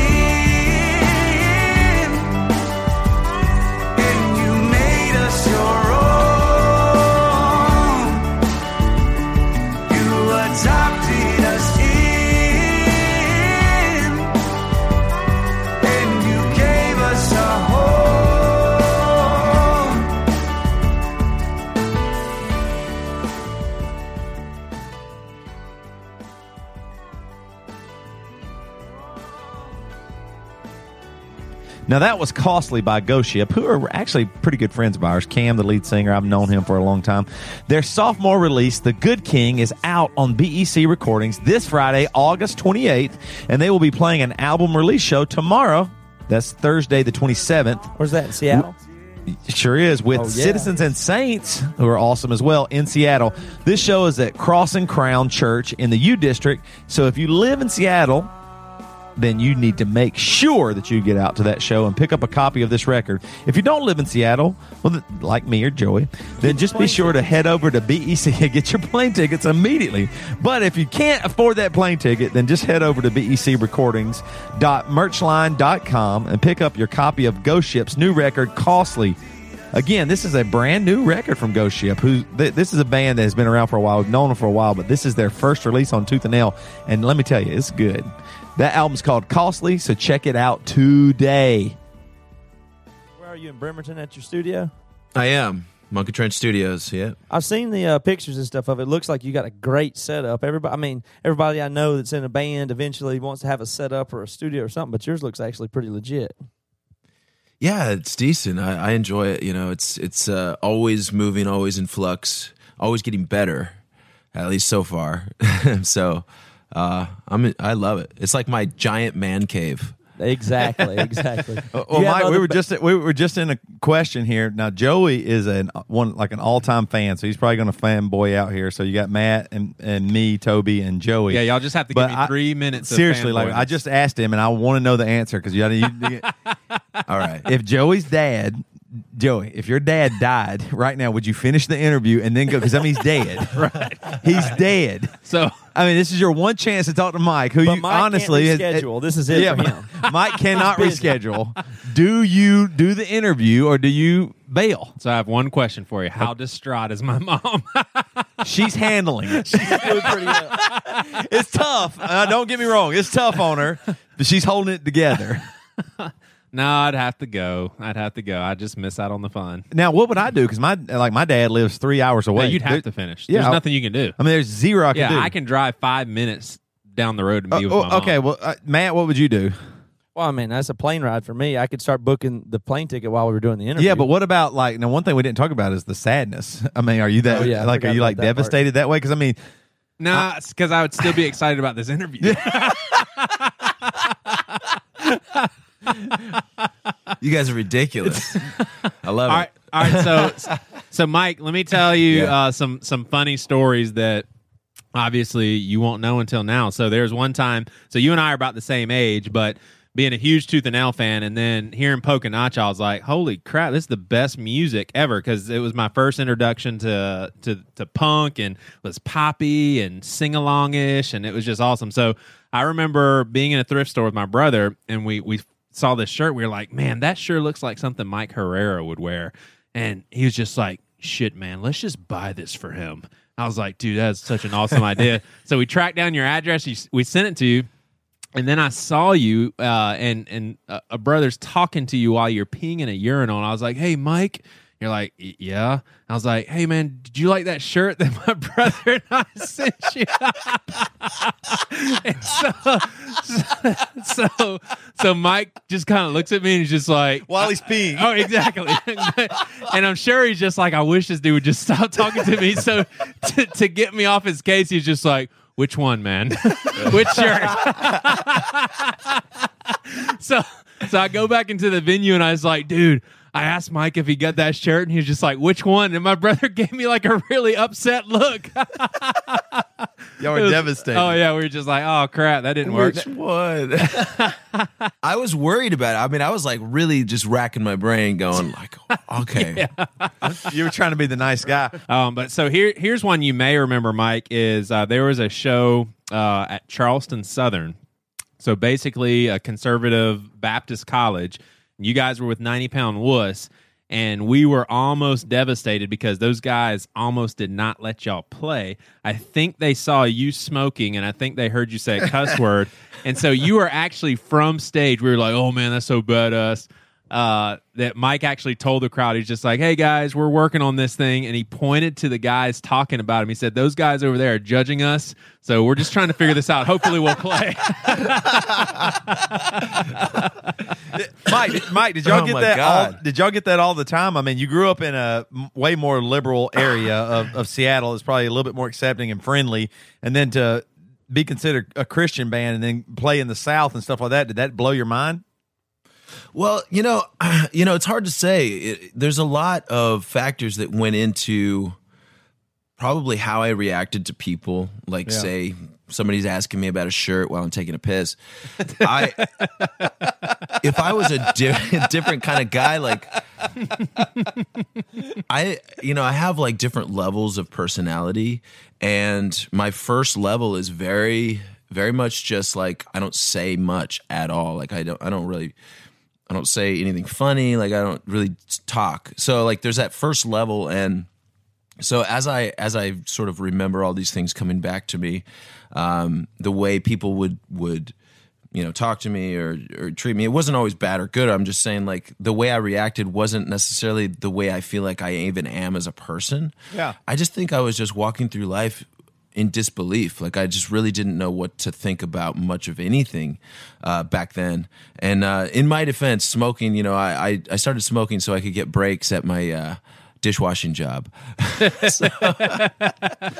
Now, that was Costly by Ghost Ship, who are actually pretty good friends of ours. Cam, the lead singer, I've known him for a long time. Their sophomore release, The Good King, is out on B E C Recordings this Friday, August twenty-eighth, and they will be playing an album release show tomorrow. That's Thursday the twenty-seventh. Where's that, in Seattle? It sure is, with oh, yeah. Citizens and Saints, who are awesome as well, in Seattle. This show is at Cross and Crown Church in the U District, so if you live in Seattle, then you need to make sure that you get out to that show and pick up a copy of this record. If you don't live in Seattle, well, like me or Joey, then just be sure to head over to B E C and get your plane tickets immediately. But if you can't afford that plane ticket, then just head over to b e c recordings dot merchline dot com and pick up your copy of Ghost Ship's new record, Costly. Again, this is a brand new record from Ghost Ship. Who th- This is a band that has been around for a while. We've known them for a while, but this is their first release on Tooth and Nail. And let me tell you, it's good. That album's called Costly, so check it out today. Where are you, in Bremerton at your studio? I am. Monkey Trench Studios, yeah. I've seen the uh, pictures and stuff of it. It looks like you got a great setup. Everybody, I mean, everybody I know that's in a band eventually wants to have a setup or a studio or something, but yours looks actually pretty legit. Yeah, it's decent. I, I enjoy it. You know, it's it's uh, always moving, always in flux, always getting better, at least so far. So, uh, I'm I love it. It's like my giant man cave. Exactly, exactly. Well, well Mike, we were ba- just we were just in a question here. Now, Joey is an one like an all-time fan, so he's probably going to fanboy out here. So you got Matt and, and me, Toby and Joey. Yeah, y'all just have to but give me three I, minutes. Seriously, of like I just asked him, and I want to know the answer because you got to. All right, if Joey's dad. Joey, if your dad died right now, would you finish the interview and then go? Because I mean, he's dead. Right, he's dead. So I mean, this is your one chance to talk to Mike, who but you Mike honestly can't reschedule. Has, this is it yeah, for him. Mike cannot reschedule. Do you do the interview or do you bail? So I have one question for you: how distraught is my mom? She's handling it. She's doing pretty well. It's tough. Uh, don't get me wrong; it's tough on her, but she's holding it together. No, I'd have to go. I'd have to go. I just miss out on the fun. Now, what would I do? Because my like my dad lives three hours away. No, you'd have there, to finish. Yeah, there's I'll, nothing you can do. I mean, there's zero I can yeah, do. Yeah, I can drive five minutes down the road to be uh, with oh, my mom. Okay, well, uh, Matt, what would you do? Well, I mean, that's a plane ride for me. I could start booking the plane ticket while we were doing the interview. Yeah, but what about, like, now one thing we didn't talk about is the sadness. I mean, are you that, oh, yeah, like, are you, like, that devastated part. That way? Because, I mean. Nah, because I, I would still be excited about this interview. You guys are ridiculous. I love all right, it. All right, so so Mike, let me tell you yeah. uh, some some funny stories that obviously you won't know until now. So there's one time, so you and I are about the same age, but being a huge Tooth and Nail fan, and then hearing Poconacha, I was like, "Holy crap, this is the best music ever!" Because it was my first introduction to to to punk, and it was poppy and sing along ish, and it was just awesome. So I remember being in a thrift store with my brother, and we we. saw this shirt, we were like, man, that sure looks like something Mike Herrera would wear. And he was just like, shit, man, let's just buy this for him. I was like, dude, that's such an awesome idea. So we tracked down your address, you, we sent it to you, and then I saw you uh, and, and uh, a brother's talking to you while you're peeing in a urinal. And I was like, hey, Mike. You're like, yeah. I was like, hey, man, did you like that shirt that my brother and I sent you? And so, so, so Mike just kind of looks at me and he's just like. While he's peeing. Oh, exactly. And I'm sure he's just like, I wish this dude would just stop talking to me. So to, to get me off his case, he's just like, which one, man? Which shirt? so, so I go back into the venue and I was like, dude. I asked Mike if he got that shirt, and he was just like, which one? And my brother gave me like a really upset look. Y'all were was, devastated. Oh, yeah. We were just like, oh, crap, that didn't which work. Which one? I was worried about it. I mean, I was like really just racking my brain going like, okay. Yeah. You were trying to be the nice guy. Um, but so here, here's one you may remember, Mike, is uh, there was a show uh, at Charleston Southern. So basically a conservative Baptist college. You guys were with ninety pound Wuss, and we were almost devastated because those guys almost did not let y'all play. I think they saw you smoking, and I think they heard you say a cuss word. And so you were actually from stage. We were like, oh, man, that's so badass. Uh, that Mike actually told the crowd, he's just like, hey, guys, we're working on this thing. And he pointed to the guys talking about him. He said, those guys over there are judging us, so we're just trying to figure this out. Hopefully we'll play. Mike, Mike, did y'all oh get that all, did y'all get that all the time? I mean, you grew up in a way more liberal area of, of Seattle. It's probably a little bit more accepting and friendly. And then to be considered a Christian band and then play in the South and stuff like that, did that blow your mind? Well, you know, you know, it's hard to say. It, there's a lot of factors that went into probably how I reacted to people. Like, yeah. say, somebody's asking me about a shirt while I'm taking a piss. I, if I was a di- different kind of guy, like, I, you know, I have like different levels of personality, and my first level is very, very much just like I don't say much at all. Like I don't, I don't really. I don't say anything funny. Like I don't really talk. So like there's that first level. And so as I, as I sort of remember all these things coming back to me, um, the way people would, would, you know, talk to me or, or treat me, it wasn't always bad or good. I'm just saying like the way I reacted wasn't necessarily the way I feel like I even am as a person. Yeah. I just think I was just walking through life in disbelief. Like I just really didn't know what to think about much of anything uh, back then. And uh, in my defense, smoking, you know, I, I, I started smoking so I could get breaks at my uh, dishwashing job. So, that's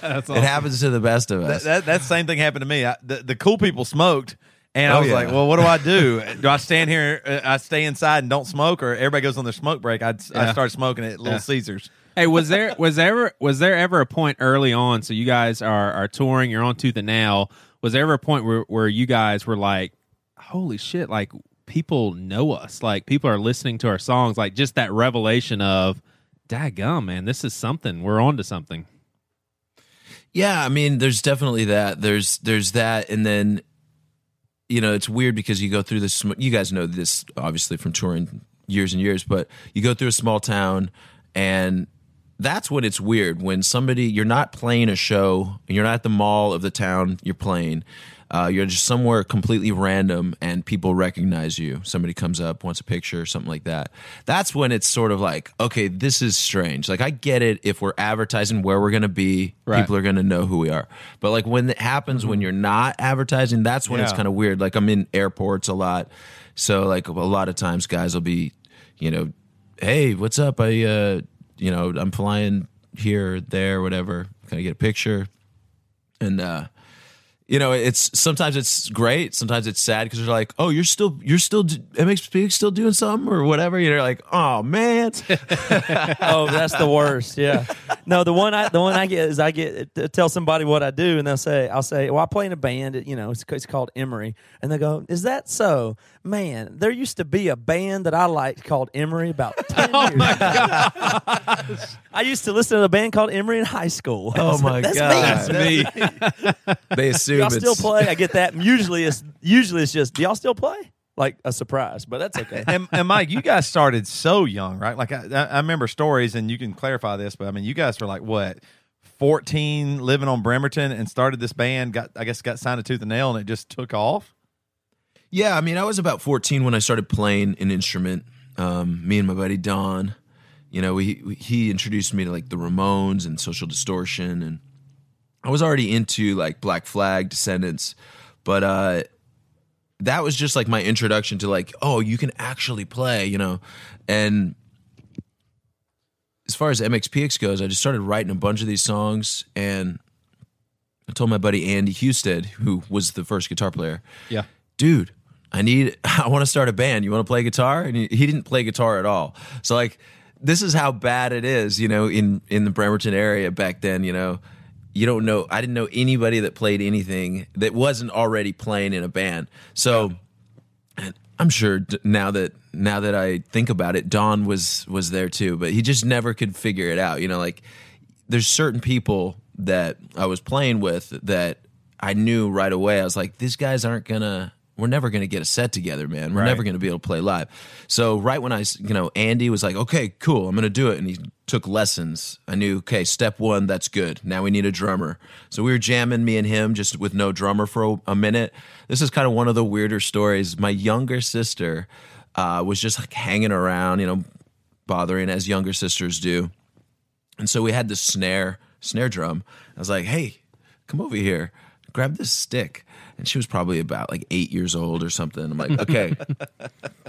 awesome. It happens to the best of us. That, that, that same thing happened to me. I, the, the cool people smoked. And oh, I was yeah. like, well, what do I do? Do I stand here, uh, I stay inside and don't smoke, or everybody goes on their smoke break? I'd, yeah. I started smoking at Little yeah. Caesars. Hey, was there was there ever was there ever a point early on, so you guys are, are touring, you're on Tooth and Nail, was there ever a point where, where you guys were like, holy shit, like, people know us, like, people are listening to our songs, like, just that revelation of, daggum, man, this is something, we're on to something? Yeah, I mean, there's definitely that. There's there's that, and then, you know, it's weird because you go through this, you guys know this, obviously, from touring years and years, but you go through a small town, and that's when it's weird, when somebody, you're not playing a show, and you're not at the mall of the town you're playing. Uh, you're just somewhere completely random, and people recognize you. Somebody comes up, wants a picture, something like that. That's when it's sort of like, okay, this is strange. Like, I get it if we're advertising where we're going to be, right. people are going to know who we are. But, like, when it happens, mm-hmm. when you're not advertising, that's when yeah. it's kind of weird. Like, I'm in airports a lot, so, like, a lot of times guys will be, you know, hey, what's up? I, uh, you know, I'm flying here, there, whatever. Can I get a picture? And, uh, you know, it's sometimes it's great, sometimes it's sad because they're like, "Oh, you're still, you're still, M X P X still doing something or whatever." You're like, "Oh man, oh that's the worst." Yeah, no, the one I the one I get is I get to tell somebody what I do, and they'll say, "I'll say, well, I play in a band. You know, it's, it's called Emory," and they go, "Is that so? Man, there used to be a band that I liked called Emory about ten oh years my ago. I used to listen to a band called Emory in high school." Oh my like, god, me. that's me. me. They assume. Y'all still play? I get that. Usually it's usually it's just, do y'all still play? Like a surprise, but that's okay. And, and Mike, you guys started so young, right? Like I, I remember stories, and you can clarify this, but I mean, you guys were like what, fourteen, living on Bremerton, and started this band. Got I guess got signed to Tooth and Nail, and it just took off. Yeah, I mean, I was about fourteen when I started playing an instrument. Um, me and my buddy Don, you know, we, we he introduced me to like the Ramones and Social Distortion and. I was already into like Black Flag, Descendants, but uh, that was just like my introduction to like, oh, you can actually play, you know. And as far as M X P X goes, I just started writing a bunch of these songs, and I told my buddy Andy Husted, who was the first guitar player, yeah, dude, I need, I want to start a band. You want to play guitar? And he, he didn't play guitar at all. So like, this is how bad it is, you know, in in the Bremerton area back then, you know. You don't know, I didn't know anybody that played anything that wasn't already playing in a band. So and I'm sure now that now that I think about it, Don was was there too, but he just never could figure it out. You know, like there's certain people that I was playing with that I knew right away. I was like, these guys aren't gonna, we're never gonna get a set together, man. We're right. never gonna be able to play live. So right when I, you know, Andy was like, okay, cool, I'm gonna do it. And he took lessons. I knew, okay, step one, that's good. Now we need a drummer. So we were jamming, me and him, just with no drummer for a, a minute. This is kind of one of the weirder stories. My younger sister uh, was just like hanging around, you know, bothering as younger sisters do. And so we had this snare, snare drum. I was like, hey, come over here, grab this stick. And she was probably about like eight years old or something. I'm like, okay,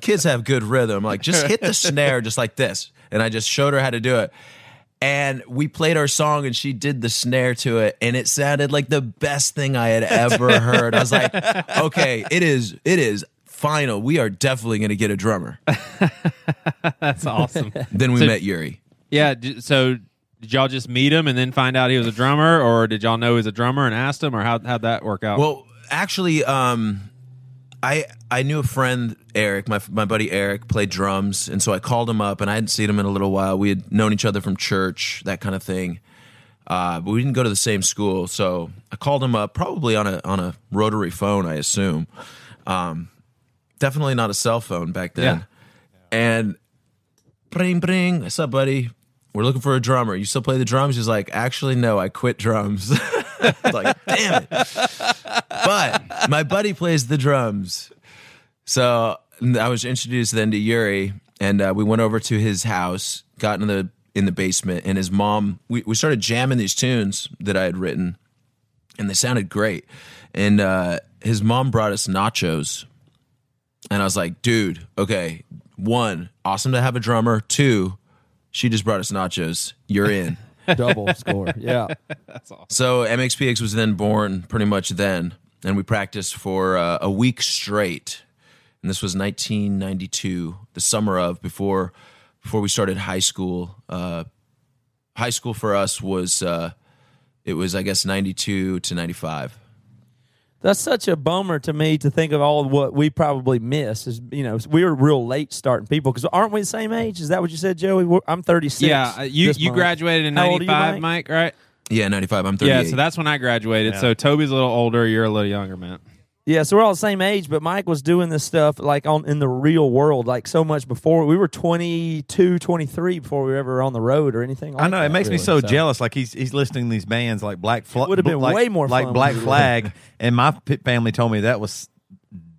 kids have good rhythm. I'm like, just hit the snare just like this. And I just showed her how to do it. And we played our song, and she did the snare to it, and it sounded like the best thing I had ever heard. I was like, okay, it is, it is final. We are definitely going to get a drummer. That's awesome. Then we so, met Yuri. Yeah, so... Did y'all just meet him and then find out he was a drummer, or did y'all know he was a drummer and asked him, or how, how'd that work out? Well, actually, um, I I knew a friend, Eric, my my buddy Eric, played drums, and so I called him up, and I hadn't seen him in a little while. We had known each other from church, that kind of thing, uh, but we didn't go to the same school, so I called him up, probably on a on a rotary phone, I assume. Um, definitely not a cell phone back then. Yeah. And, bring, bring, what's up, buddy? We're looking for a drummer. You still play the drums? He's like, actually, no, I quit drums. I was like, damn it. But my buddy plays the drums. So I was introduced then to Yuri, and uh, we went over to his house, got in the in the basement, and his mom, we, we started jamming these tunes that I had written, and they sounded great. And uh, his mom brought us nachos, and I was like, dude, okay, one, awesome to have a drummer, two, she just brought us nachos. You're in. Double score. Yeah. That's awesome. So M X P X was then born pretty much then. and we practiced for uh, a week straight. And this was nineteen ninety-two, the summer of, before before we started high school. Uh, high school for us was, uh, it was, I guess, ninety-two to ninety-five. That's such a bummer to me to think of all of what we probably missed. Is, you know, we were real late starting people, because aren't we the same age? Is that what you said, Joey? We're, I'm thirty-six. Yeah, you, you graduated in ninety-five, Mike, right? Yeah, ninety-five. I'm thirty-eight. Yeah, so that's when I graduated. Yeah. So Toby's a little older. You're a little younger, man. Yeah, so we're all the same age, but Mike was doing this stuff like on in the real world, like so much before. We were twenty-two, twenty-three before we were ever on the road or anything like that. I know, that, it makes really, me so, so jealous. Like he's he's listening to these bands like Black Flag. It would have been like, way more fun. Like Black Flag, and my family told me that was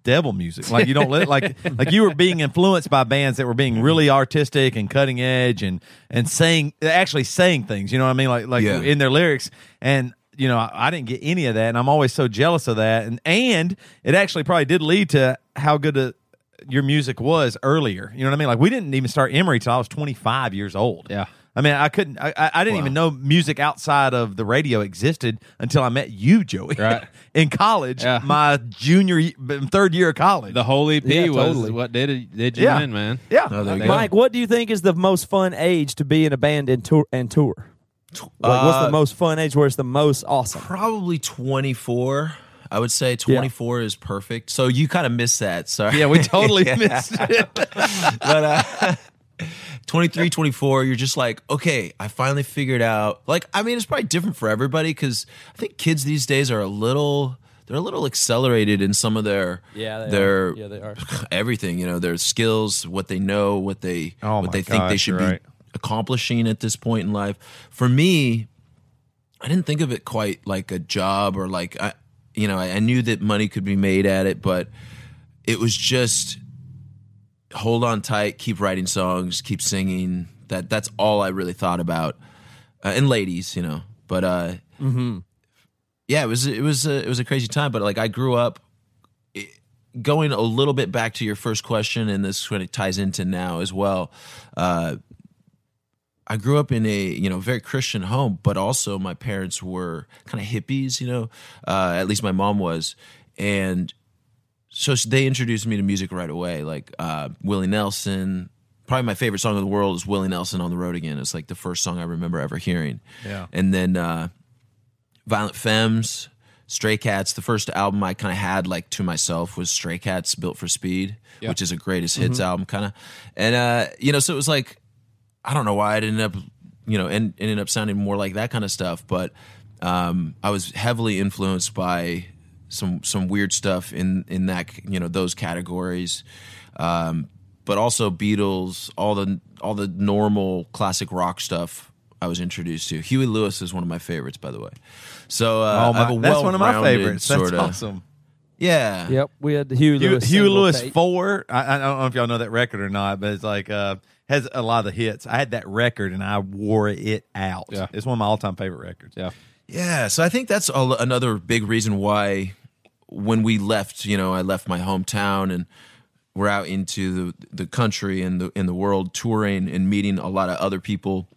devil music. Like you don't let like like you were being influenced by bands that were being really artistic and cutting edge and and saying actually saying things, you know what I mean? Like like yeah. in their lyrics. And you know, I didn't get any of that, and I'm always so jealous of that. And and it actually probably did lead to how good a, your music was earlier. You know what I mean? Like, we didn't even start Emory till I was twenty-five years old. Yeah. I mean, I couldn't, I, I didn't wow. even know music outside of the radio existed until I met you, Joey, right. in college, yeah. my junior, third year of college. The whole E P yeah, was totally. What did, did you yeah. in, man. Yeah. Oh, Mike, go. What do you think is the most fun age to be in a band and tour? And tour? Like, what's the most fun age where it's the most awesome? Probably twenty-four. I would say twenty-four yeah. is perfect. So you kind of missed that. Sorry. Yeah, we totally yeah. missed it. But uh, twenty-three, twenty-four, you're just like, okay, I finally figured out. Like, I mean, it's probably different for everybody, because I think kids these days are a little, they're a little accelerated in some of their, yeah, their, are. Yeah, they are. Everything, you know, their skills, what they know, what they, oh what they gosh, think they should be. Right. accomplishing at this point in life. For me, I didn't think of it quite like a job, or like I, you know, I, I knew that money could be made at it, but it was just hold on tight, keep writing songs, keep singing. That that's all I really thought about. Uh, and ladies, you know, but uh, mm-hmm. yeah, it was it was a, it was a crazy time. But like I grew up. Going a little bit back to your first question, and this kind of ties into now as well. Uh, I grew up in a, you know, very Christian home, but also my parents were kind of hippies, you know, uh, at least my mom was. And so they introduced me to music right away, like uh, Willie Nelson. Probably my favorite song in the world is Willie Nelson, On the Road Again. It's like the first song I remember ever hearing. Yeah. And then uh, Violent Femmes, Stray Cats. The first album I kind of had like to myself was Stray Cats, Built for Speed, yeah. which is a greatest hits mm-hmm. album kind of. And, uh, you know, so it was like, I don't know why I ended up, you know, and ended up sounding more like that kind of stuff. But um, I was heavily influenced by some some weird stuff in in that, you know, those categories, um, but also Beatles, all the all the normal classic rock stuff I was introduced to. Huey Lewis is one of my favorites, by the way. So uh, oh my, I have a that's one of my favorites. That's sorta, awesome. Yeah. Yep. We had the Huey Lewis. Huey Lewis tape. four. I, I don't know if y'all know that record or not, but it's like. Uh, Has a lot of the hits. I had that record and I wore it out. Yeah. It's one of my all-time favorite records. Yeah, yeah. So I think that's a, another big reason why when we left, you know, I left my hometown and we're out into the, the country and the in the world touring and meeting a lot of other people,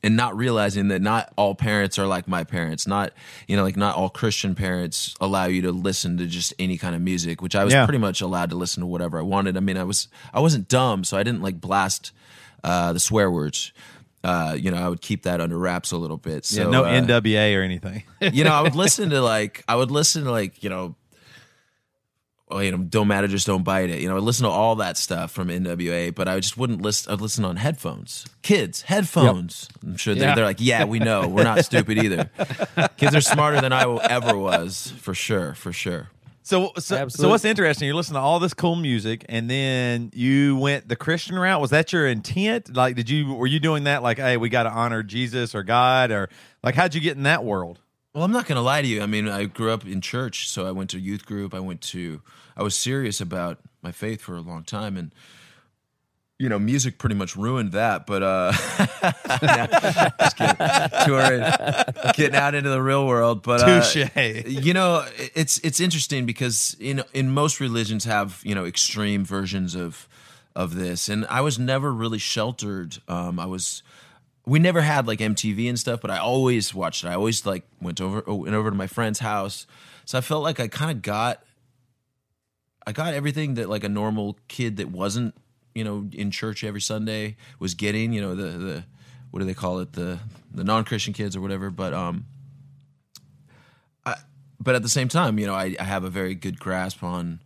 and not realizing that not all parents are like my parents. Not you know, like not all Christian parents allow you to listen to just any kind of music, which I was yeah. pretty much allowed to listen to whatever I wanted. I mean, I was I wasn't dumb, so I didn't like blast uh, the swear words. Uh, you know, I would keep that under wraps a little bit. So, yeah, no uh, N W A or anything. You know, I would listen to like I would listen to like you know, oh you know, Don't Matter, Just Don't Bite It. You know, I listen to all that stuff from N W A, but I just wouldn't listen. I'd listen on headphones. Kids, headphones. Yep. I'm sure they're, yeah. they're like, yeah, we know. We're not stupid either. Kids are smarter than I ever was, for sure, for sure. So, so, so what's interesting, you're listening to all this cool music, and then you went the Christian route. Was that your intent? Like, did you were you doing that like, hey, we got to honor Jesus or God? Or like, how'd you get in that world? Well, I'm not going to lie to you. I mean, I grew up in church, so I went to youth group. I went to, I was serious about my faith for a long time, and, you know, music pretty much ruined that, but, uh, nah, just kidding. Touring, getting out into the real world, but, uh, touché. You know, it's, it's interesting because in, in most religions have, you know, extreme versions of, of this, and I was never really sheltered. Um, I was... we never had like M T V and stuff, but I always watched it. I always like went over went over to my friend's house. So I felt like I kind of got, I got everything that like a normal kid that wasn't, you know, in church every Sunday was getting, you know, the, the, what do they call it? The, the non-Christian kids or whatever. But, um, I, but at the same time, you know, I, I have a very good grasp on,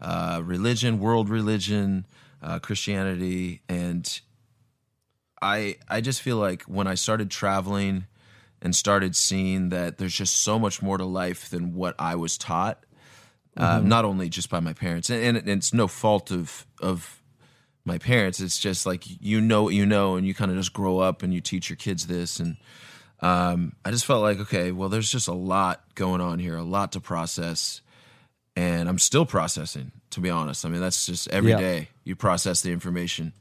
uh, religion, world religion, uh, Christianity. And I, I just feel like when I started traveling and started seeing that there's just so much more to life than what I was taught, mm-hmm. uh, not only just by my parents, and, and it's no fault of, of my parents. It's just like, you know what you know, and you kind of just grow up and you teach your kids this. And um, I just felt like, okay, well, there's just a lot going on here, a lot to process. And I'm still processing, to be honest. I mean, that's just every yeah. day you process the information.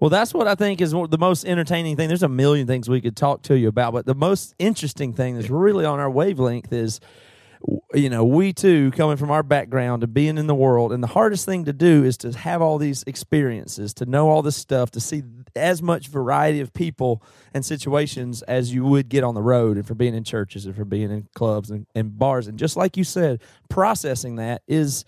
Well, that's what I think is the most entertaining thing. There's a million things we could talk to you about, but the most interesting thing that's really on our wavelength is, you know, we too, coming from our background of being in the world, and the hardest thing to do is to have all these experiences, to know all this stuff, to see as much variety of people and situations as you would get on the road and for being in churches and for being in clubs and, and bars. And just like you said, processing that is...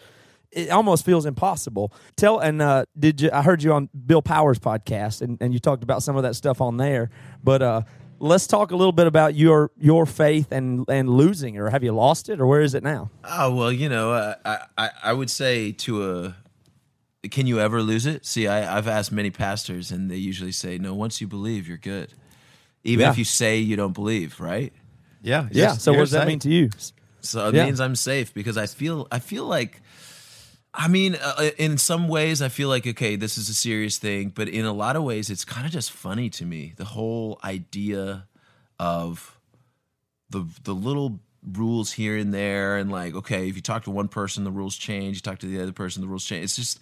it almost feels impossible. Tell and uh, did you? I heard you on Bill Powers' podcast, and, and you talked about some of that stuff on there. But uh, let's talk a little bit about your your faith and and losing, or have you lost it, or where is it now? Oh well, you know, uh, I, I I would say to a, can you ever lose it? See, I, I've asked many pastors, and they usually say, no. Once you believe, you're good, even yeah. if you say you don't believe, right? Yeah, yeah. So what does that mean to you? So it yeah. means I'm safe, because I feel I feel like. I mean, uh, in some ways, I feel like, okay, this is a serious thing, but in a lot of ways, it's kind of just funny to me, the whole idea of the the little rules here and there, and like, okay, if you talk to one person, the rules change, you talk to the other person, the rules change. It's just,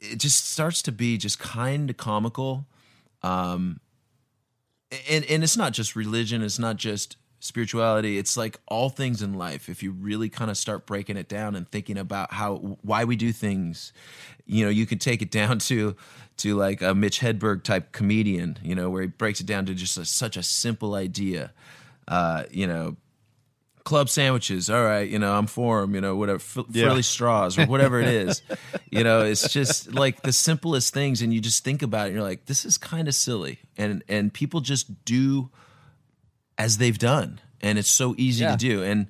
it just starts to be just kind of comical, um, and and it's not just religion, it's not just spirituality, it's like all things in life. If you really kind of start breaking it down and thinking about how why we do things, you know, you can take it down to to like a Mitch Hedberg type comedian, you know, where he breaks it down to just a, such a simple idea. Uh, you know, club sandwiches. All right, you know, I'm for them. You know, whatever, f- yeah. frilly straws or whatever it is. You know, it's just like the simplest things, and you just think about it, and you're like, this is kind of silly, and and people just do. As they've done, and it's so easy yeah. to do, and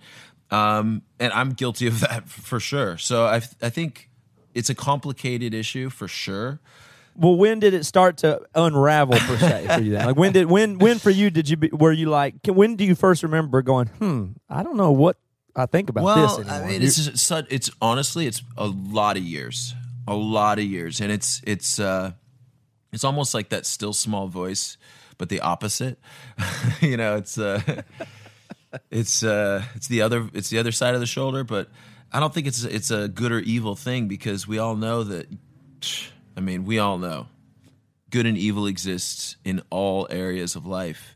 um, and I'm guilty of that for sure. So I I think it's a complicated issue for sure. Well, when did it start to unravel per se for you? Then? Like when did when when for you did you be, were you like when do you first remember going? Hmm, I don't know what I think about well, this anymore. I mean, it's just, it's honestly it's a lot of years, a lot of years, and it's it's uh, it's almost like that still small voice. But the opposite, you know, it's uh, it's uh, it's the other it's the other side of the shoulder. But I don't think it's it's a good or evil thing, because we all know that. I mean, we all know good and evil exists in all areas of life,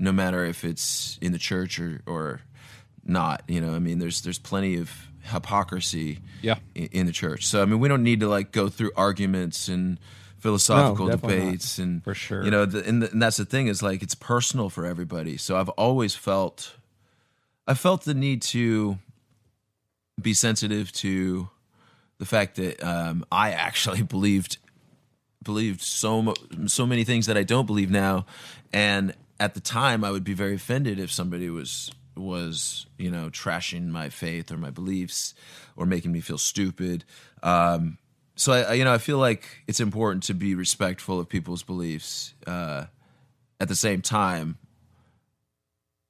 no matter if it's in the church or, or not. You know, I mean, there's there's plenty of hypocrisy yeah. in, in the church. So I mean, we don't need to like go through arguments and. Philosophical no, debates not. And for sure, you know, the, and, the, and that's the thing is like it's personal for everybody. So I've always felt, I felt the need to be sensitive to the fact that um, I actually believed believed so mo- so many things that I don't believe now. And at the time, I would be very offended if somebody was was you know trashing my faith or my beliefs or making me feel stupid. Um, So, I, you know, I feel like it's important to be respectful of people's beliefs. Uh, at the same time,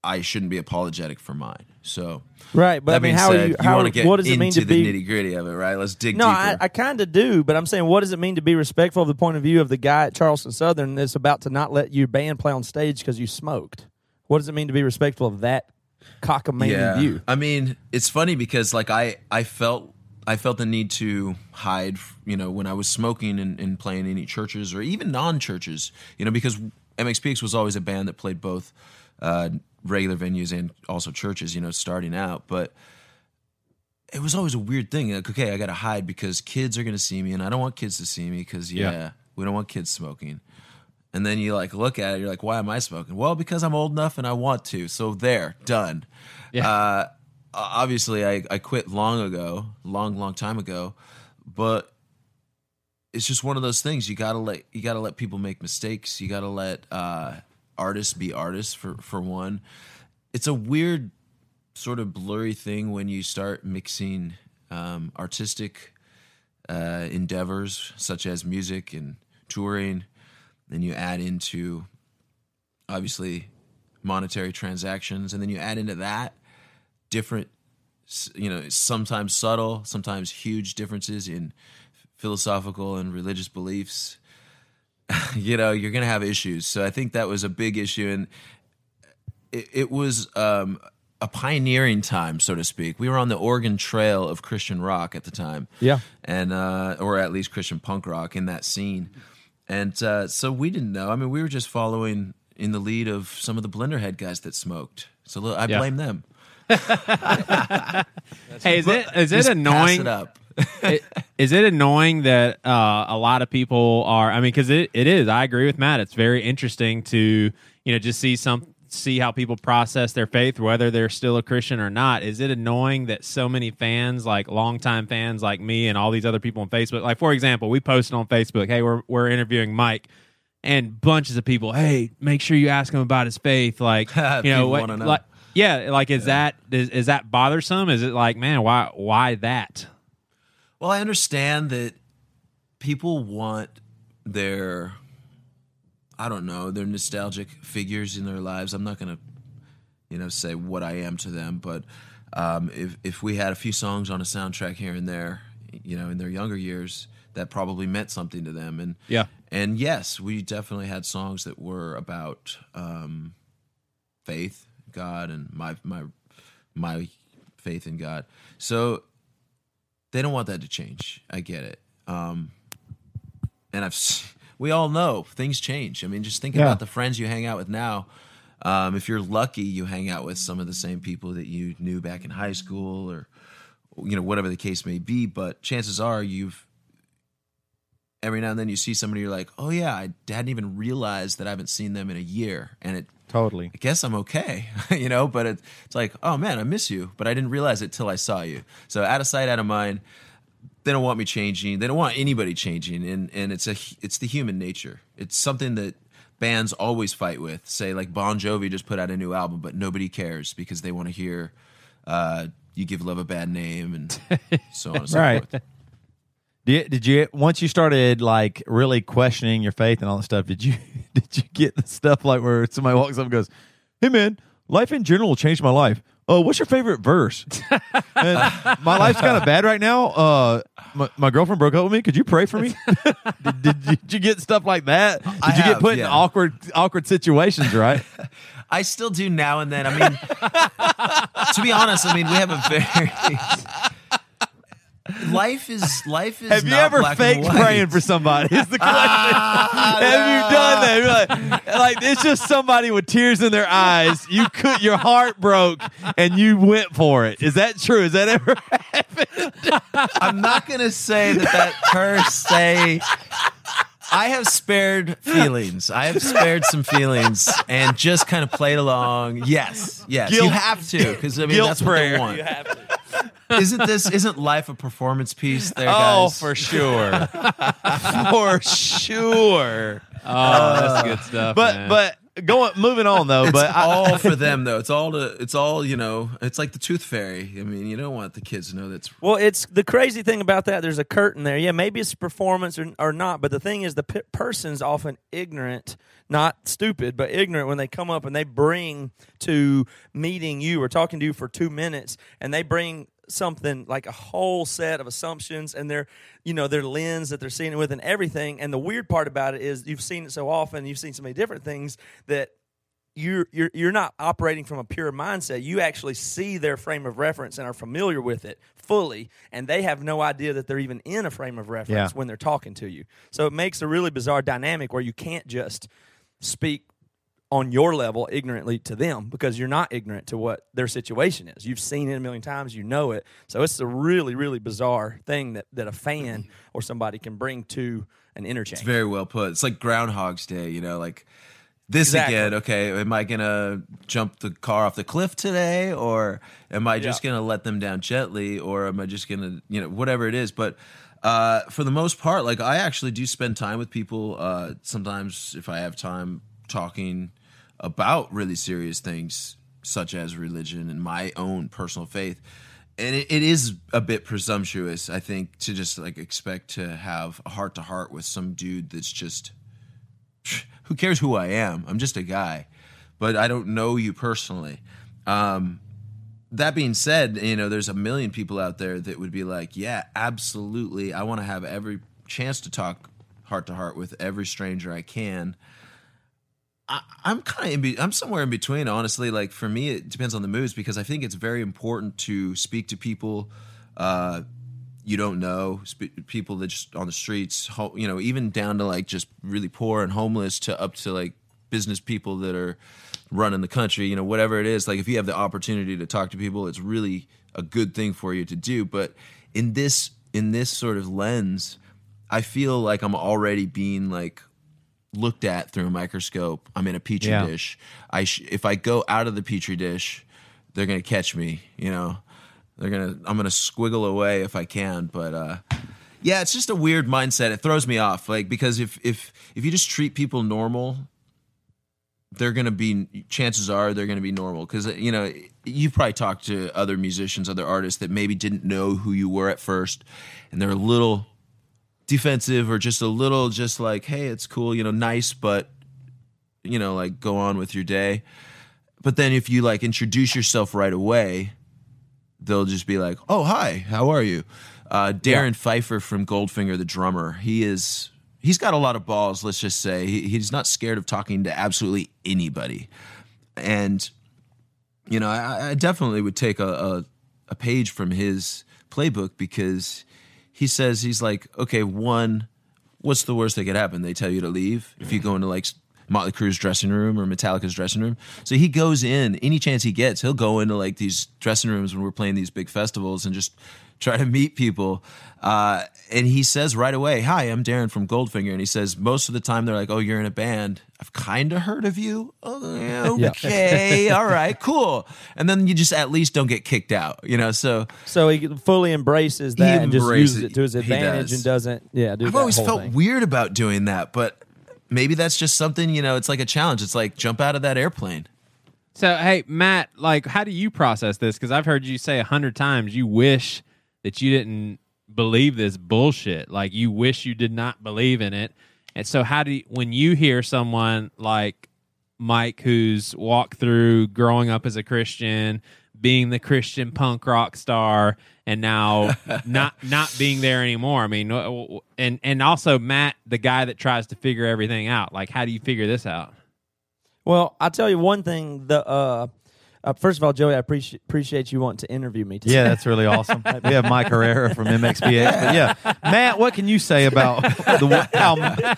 I shouldn't be apologetic for mine. So, right, but I mean, how said, are you, how, you want to get what does into it mean to the be, nitty-gritty of it, right? Let's dig no, deeper. No, I, I kind of do, but I'm saying what does it mean to be respectful of the point of view of the guy at Charleston Southern that's about to not let your band play on stage because you smoked? What does it mean to be respectful of that cockamamie yeah. view? I mean, it's funny because, like, I, I felt... I felt the need to hide, you know, when I was smoking and, and playing any churches or even non-churches, you know, because M X P X was always a band that played both uh, regular venues and also churches, you know, starting out. But it was always a weird thing. Like, okay, I got to hide because kids are going to see me, and I don't want kids to see me because, yeah, yeah, we don't want kids smoking. And then you like look at it, you're like, why am I smoking? Well, because I'm old enough and I want to. So there, done. Yeah. Uh, obviously, I, I quit long ago, long, long time ago. But it's just one of those things. You gotta let you gotta let people make mistakes. You gotta let uh, artists be artists for for one. It's a weird sort of blurry thing when you start mixing um, artistic uh, endeavors such as music and touring. Then you add into, obviously, monetary transactions. And then you add into that different, you know, sometimes subtle, sometimes huge differences in philosophical and religious beliefs. You know, you're going to have issues. So I think that was a big issue. And it, it was um, a pioneering time, so to speak. We were on the Oregon Trail of Christian rock at the time. Yeah. and uh, Or at least Christian punk rock in that scene. And uh, so we didn't know. I mean, we were just following in the lead of some of the Blenderhead guys that smoked. So look, I blame yeah. them. Hey, is it is it annoying? Pass it up. it, is it annoying that uh, a lot of people are? I mean, because it, it is. I agree with Matt. It's very interesting to you know just see some see how people process their faith, whether they're still a Christian or not. Is it annoying that so many fans, like longtime fans like me and all these other people on Facebook, like, for example, we posted on Facebook, hey, we're we're interviewing Mike, and bunches of people, hey, make sure you ask him about his faith. Like, you know, what, know. Like, yeah, like, is yeah. that is, is that bothersome? Is it like, man, why why that? Well, I understand that people want their... I don't know, they're nostalgic figures in their lives. I'm not going to, you know, say what I am to them, but um, if if we had a few songs on a soundtrack here and there, you know, in their younger years, that probably meant something to them. And yeah, and yes, we definitely had songs that were about um, faith, God, and my my my faith in God. So they don't want that to change. I get it, um, and I've. We all know things change. I mean, just think yeah. about the friends you hang out with now. Um, if you're lucky, you hang out with some of the same people that you knew back in high school or, you know, whatever the case may be. But chances are you've, every now and then you see somebody, you're like, oh yeah, I hadn't even realized that I haven't seen them in a year. And it totally, I guess I'm okay, you know, but it, it's like, oh man, I miss you. But I didn't realize it till I saw you. So out of sight, out of mind. They don't want me changing. They don't want anybody changing, and and it's a it's the human nature. It's something that bands always fight with. Say like Bon Jovi just put out a new album, but nobody cares because they want to hear uh, "You Give Love a Bad Name" and so on and so right. forth. Did did you once you started like really questioning your faith and all that stuff? Did you did you get the stuff like where somebody walks up and goes, "Hey man, life in general changed my life. Oh, what's your favorite verse? And my life's kind of bad right now. Uh, my, my girlfriend broke up with me. Could you pray for me?" did, did, did you get stuff like that? Did I you have, get put yeah. in awkward, awkward situations? Right. I still do now and then. I mean, to be honest, I mean we have a very life is life is. Have not you ever black faked praying for somebody? Is the question? Ah, have no. you done that? Like, like it's just somebody with tears in their eyes. You could, your heart broke, and you went for it. Is that true? Is that ever happened? I'm not gonna say that that per se. I have spared feelings. I have spared some feelings and just kind of played along. Yes, yes, guilt, you have to because I mean that's prayer. What they want. You have to. Isn't this? Isn't life a performance piece? There, guys. Oh, for sure, for sure. Oh, that's good stuff. But man. but going moving on though. It's but all I, for them though. It's all to, it's all you know. It's like the Tooth Fairy. I mean, you don't want the kids to know that's well. It's the crazy thing about that. There's a curtain there. Yeah, maybe it's performance or, or not. But the thing is, the p- person's often ignorant, not stupid, but ignorant when they come up and they bring to meeting you or talking to you for two minutes, and they bring something like a whole set of assumptions and their, you know, their lens that they're seeing it with and everything. And the weird part about it is you've seen it so often, you've seen so many different things that you're you're you're not operating from a pure mindset. You actually see their frame of reference and are familiar with it fully, and they have no idea that they're even in a frame of reference yeah. when they're talking to you. So it makes a really bizarre dynamic where you can't just speak on your level ignorantly to them, because you're not ignorant to what their situation is. You've seen it a million times. You know it. So it's a really, really bizarre thing that, that a fan or somebody can bring to an interchange. It's very well put. It's like Groundhog's Day, you know, like this exactly. again. Okay, am I going to jump the car off the cliff today, or am I just yeah. going to let them down gently, or am I just going to, you know, whatever it is. But uh, for the most part, like I actually do spend time with people uh, sometimes if I have time talking about really serious things such as religion and my own personal faith. And it, it is a bit presumptuous, I think, to just like expect to have a heart to heart with some dude that's just, who cares who I am? I'm just a guy, but I don't know you personally. Um, that being said, you know, there's a million people out there that would be like, yeah, absolutely. I want to have every chance to talk heart to heart with every stranger I can. I, I'm kind of in be, I'm somewhere in between, honestly. Like for me, it depends on the moods, because I think it's very important to speak to people uh, you don't know, sp- people that just on the streets, ho- you know, even down to like just really poor and homeless to up to like business people that are running the country, you know, whatever it is. Like if you have the opportunity to talk to people, it's really a good thing for you to do. But in this in this sort of lens, I feel like I'm already being like looked at through a microscope. I'm in a petri yeah. dish. I sh- if I go out of the petri dish, they're gonna catch me. You know, they're gonna. I'm gonna squiggle away if I can. But uh, yeah, it's just a weird mindset. It throws me off. Like because if if if you just treat people normal, they're gonna be. Chances are they're gonna be normal. Because you know, you probably talked to other musicians, other artists that maybe didn't know who you were at first, and they're a little defensive or just a little just like, hey, it's cool, you know, nice, but, you know, like go on with your day. But then if you like introduce yourself right away, they'll just be like, oh, hi, how are you? Uh, Darren yeah. Pfeiffer from Goldfinger, the drummer, he is, he's got a lot of balls, let's just say. He, he's not scared of talking to absolutely anybody. And, you know, I, I definitely would take a, a, a page from his playbook, because he says, he's like, okay, one, what's the worst that could happen? They tell you to leave if you go into like Motley Crue's dressing room or Metallica's dressing room. So he goes in, any chance he gets, he'll go into like these dressing rooms when we're playing these big festivals and just try to meet people. Uh, and he says right away, hi, I'm Darren from Goldfinger. And he says, most of the time they're like, oh, you're in a band. I've kind of heard of you. Oh, okay. All right, cool. And then you just at least don't get kicked out, you know? So, so he fully embraces that and just uses it to his advantage does. and doesn't. Yeah. Do I've always felt thing. weird about doing that, but maybe that's just something, you know, it's like a challenge. It's like jump out of that airplane. So, hey, Matt, like, how do you process this? Cause I've heard you say a hundred times, you wish that you didn't believe this bullshit. Like you wish you did not believe in it. And so how do you, when you hear someone like Mike, who's walked through growing up as a Christian, being the Christian punk rock star, and now not not being there anymore. I mean, and, and also Matt, the guy that tries to figure everything out. Like, how do you figure this out? Well, I'll tell you one thing. The uh, uh, first of all, Joey, I appreciate appreciate you wanting to interview me today. Yeah, that's really awesome. We have Mike Herrera from M X P X. But yeah, Matt, what can you say about the, how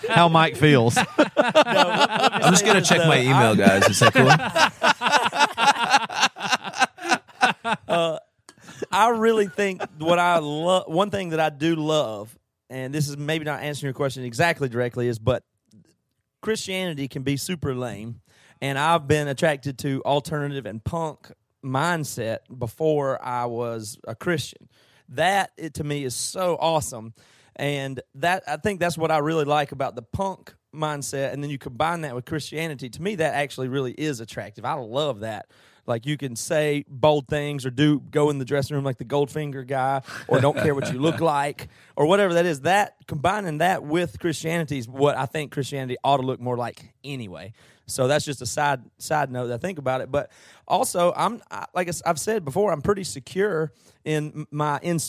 how Mike feels? No, what, what I'm just gonna check the, my email, guys. Is that cool? uh, I really think what I love. One thing that I do love, and this is maybe not answering your question exactly directly, is but Christianity can be super lame. And I've been attracted to alternative and punk mindset before I was a Christian. That, it, to me, is so awesome. And that I think that's what I really like about the punk mindset. And then you combine that with Christianity. To me, that actually really is attractive. I love that. Like, you can say bold things or do go in the dressing room like the Goldfinger guy, or don't care what you look like, or whatever that is. That, combining that with Christianity is what I think Christianity ought to look more like anyway. So that's just a side side note that I think about it. But also, I'm I, like I've said before, I'm pretty secure in my in,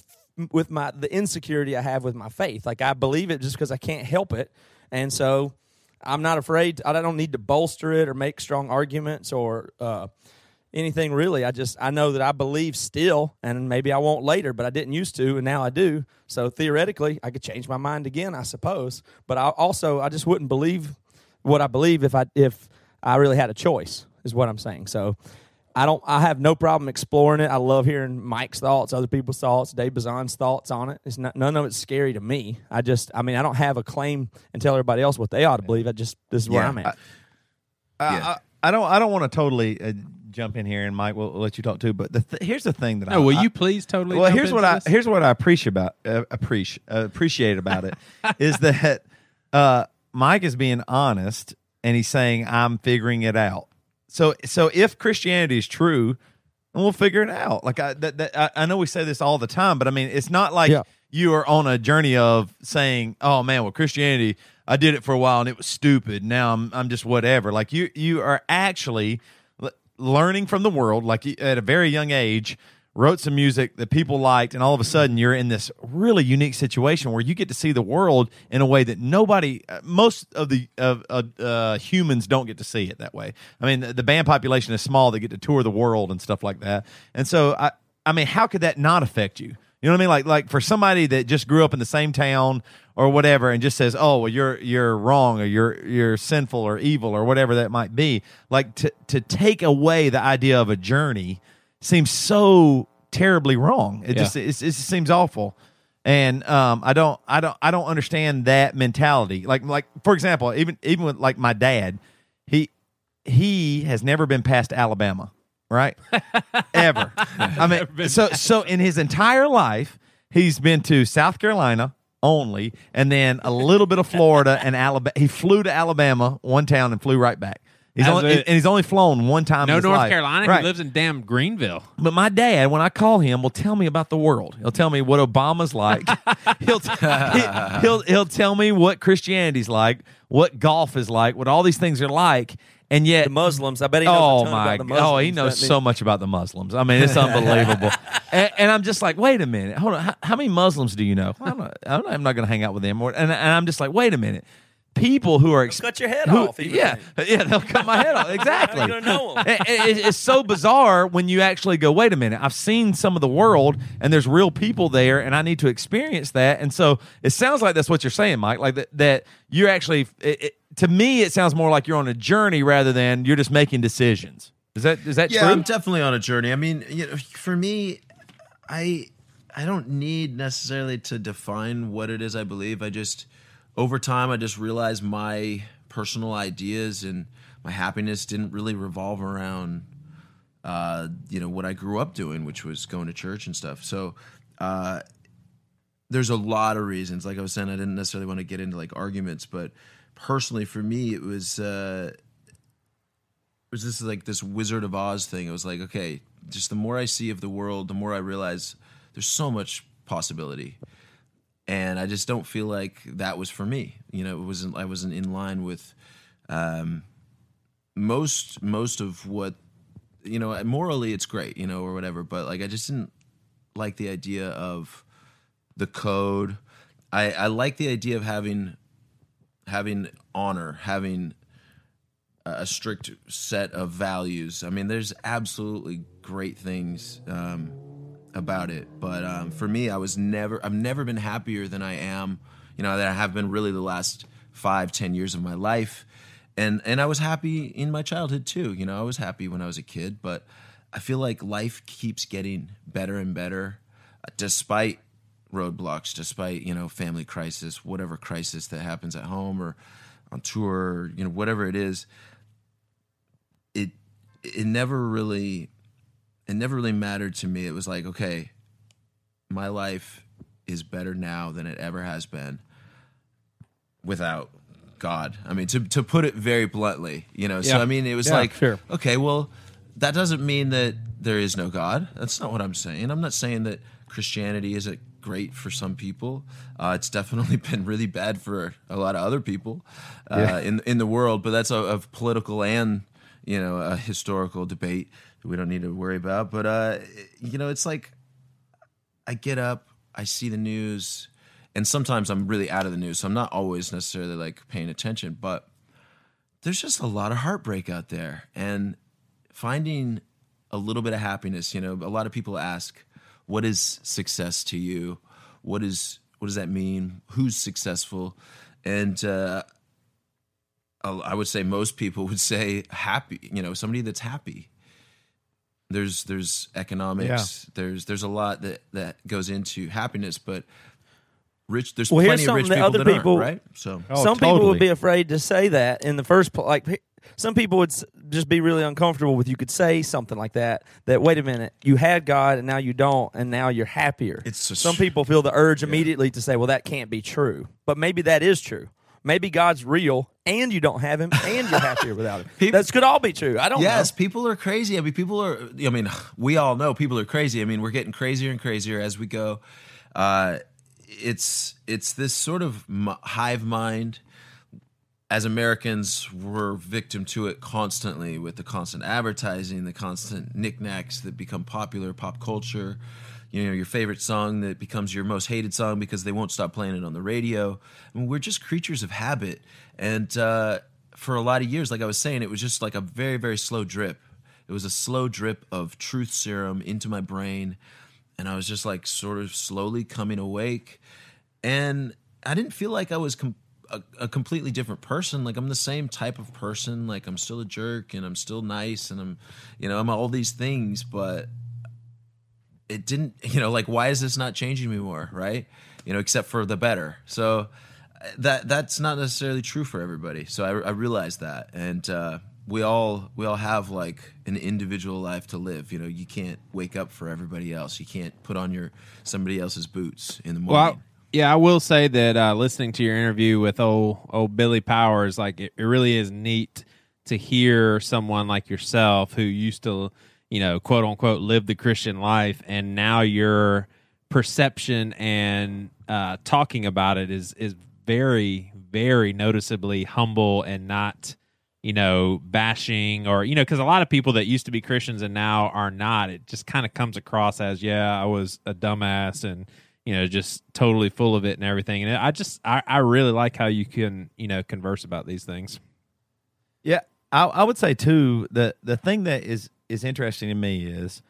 with my the insecurity I have with my faith. Like, I believe it just because I can't help it, and so I'm not afraid. I don't need to bolster it or make strong arguments or uh, anything really. I just I know that I believe still, and maybe I won't later, but I didn't used to, and now I do. So theoretically, I could change my mind again, I suppose. But I also I just wouldn't believe what I believe if I if I really had a choice, is what I'm saying. So I don't. I have no problem exploring it. I love hearing Mike's thoughts, other people's thoughts, Dave Bazan's thoughts on it. It's not, none of it's scary to me. I just, I mean, I don't have a claim and tell everybody else what they ought to believe. I just, this is yeah, where I'm at. I, yeah. I, I don't. I don't want to totally uh, jump in here, and Mike will let you talk too. But the th- here's the thing that no, I. Will I, you please totally? Well, jump here's into what this? I here's what I appreciate about uh, appreciate uh, appreciate about it is that uh, Mike is being honest, and he's saying I'm figuring it out. So, so if Christianity is true, then we'll figure it out. Like I, that, that, I, I know we say this all the time, but I mean, it's not like yeah. you are on a journey of saying, "Oh man, well, Christianity, I did it for a while and it was stupid. Now I'm, I'm just whatever." Like you, you are actually l- learning from the world. Like you, at a very young age, wrote some music that people liked, and all of a sudden you're in this really unique situation where you get to see the world in a way that nobody, most of the of, uh, uh, humans don't get to see it that way. I mean, the, the band population is small; they get to tour the world and stuff like that. And so, I, I mean, how could that not affect you? You know what I mean? Like, like for somebody that just grew up in the same town or whatever, and just says, "Oh, well, you're you're wrong, or you're you're sinful, or evil, or whatever that might be." Like to to take away the idea of a journey seems so terribly wrong. It yeah. just it, it just seems awful, and um, I don't I don't I don't understand that mentality. Like like for example, even even with like my dad, he he has never been past Alabama, right? Ever. I mean, so so in his entire life, he's been to South Carolina only, and then a little bit of Florida and Alabama. He flew to Alabama one town and flew right back. He's only, and he's only flown one time no in his North life. North Carolina. Right. He lives in damn Greenville. But my dad, when I call him, will tell me about the world. He'll tell me what Obama's like. he'll, t- he'll, he'll tell me what Christianity's like, what golf is like, what all these things are like. And yet the Muslims, I bet he knows oh a ton my, about the Muslims. Oh, he knows so mean? much about the Muslims. I mean, it's unbelievable. and, and I'm just like, wait a minute. Hold on. How, how many Muslims do you know? Well, I'm not, I'm not going to hang out with them. And, and I'm just like, wait a minute. People who are exp- cut your head who, off. Yeah, mean. yeah, they'll cut my head off. Exactly. You're gonna know them. It, it, it's so bizarre when you actually go, wait a minute. I've seen some of the world, and there's real people there, and I need to experience that. And so it sounds like that's what you're saying, Mike. Like that, that you're actually. It, it, to me, it sounds more like you're on a journey rather than you're just making decisions. Is that is that yeah, true? Yeah, I'm definitely on a journey. I mean, you know, for me, I I don't need necessarily to define what it is I believe. I just. Over time, I just realized my personal ideas and my happiness didn't really revolve around, uh, you know, what I grew up doing, which was going to church and stuff. So uh, there's a lot of reasons. Like I was saying, I didn't necessarily want to get into like arguments, but personally, for me, it was uh, it was this like this Wizard of Oz thing. It was like, okay, just the more I see of the world, the more I realize there's so much possibility. And I just don't feel like that was for me. You know, it wasn't. I wasn't in line with um, most most of what, you know. Morally, it's great, you know, or whatever. But like, I just didn't like the idea of the code. I, I like the idea of having having honor, having a strict set of values. I mean, there's absolutely great things. Um, about it, but um, for me, I was never, I've never been happier than I am, you know, that I have been really the last five, ten years of my life, and and I was happy in my childhood too, you know, I was happy when I was a kid, but I feel like life keeps getting better and better, uh, despite roadblocks, despite, you know, family crisis, whatever crisis that happens at home or on tour, or, you know, whatever it is, it it never really... It never really mattered to me. It was like, okay, my life is better now than it ever has been without God. I mean, to to put it very bluntly, you know. Yeah. So I mean, it was yeah, like, sure. Okay, well, that doesn't mean that there is no God. That's not what I'm saying. I'm not saying that Christianity isn't great for some people. Uh, it's definitely been really bad for a lot of other people uh, yeah. in in the world. But that's a, a political and you know a historical debate. We don't need to worry about, but uh, you know, it's like I get up, I see the news, and sometimes I'm really out of the news, so I'm not always necessarily like paying attention. But there's just a lot of heartbreak out there, and finding a little bit of happiness. You know, a lot of people ask, "What is success to you? What is what does that mean? Who's successful?" And uh, I would say most people would say happy, you know, somebody that's happy. There's there's economics, yeah. there's there's a lot that, that goes into happiness, but rich there's well, plenty of rich people that aren't, right? So oh, some totally. people would be afraid to say that in the first place. Like some people would just be really uncomfortable with you could say something like that. That wait a minute, you had God and now you don't, and now you're happier. It's just, some people feel the urge yeah. immediately to say, well, that can't be true, but maybe that is true. Maybe God's real, and you don't have him, and you're happier without him. That could all be true. I don't yes, know. Yes, people are crazy. I mean, people are, I mean, we all know people are crazy. I mean, we're getting crazier and crazier as we go. Uh, it's it's this sort of hive mind. As Americans, we're victim to it constantly with the constant advertising, the constant knickknacks that become popular, pop culture, you know, your favorite song that becomes your most hated song because they won't stop playing it on the radio. I mean, we're just creatures of habit. And uh, for a lot of years, like I was saying, it was just like a very, very slow drip. It was a slow drip of truth serum into my brain. And I was just like sort of slowly coming awake. And I didn't feel like I was com- a, a completely different person. Like I'm the same type of person. Like I'm still a jerk and I'm still nice and I'm, you know, I'm all these things, but it didn't, you know, like, why is this not changing me more, right? You know, except for the better. So that that's not necessarily true for everybody. So I, I realized that. And uh, we all we all have, like, an individual life to live. You know, you can't wake up for everybody else. You can't put on your somebody else's boots in the morning. Well, I, yeah, I will say that uh, listening to your interview with old, old Billy Powers, like, it, it really is neat to hear someone like yourself who used to, you know, quote unquote, live the Christian life, and now your perception and uh, talking about it is is very, very noticeably humble and not, you know, bashing or, you know, because a lot of people that used to be Christians and now are not, it just kind of comes across as, yeah, I was a dumbass and, you know, just totally full of it and everything. And I just, I, I really like how you can, you know, converse about these things. Yeah, I, I would say, too, the, the thing that is, is interesting to me is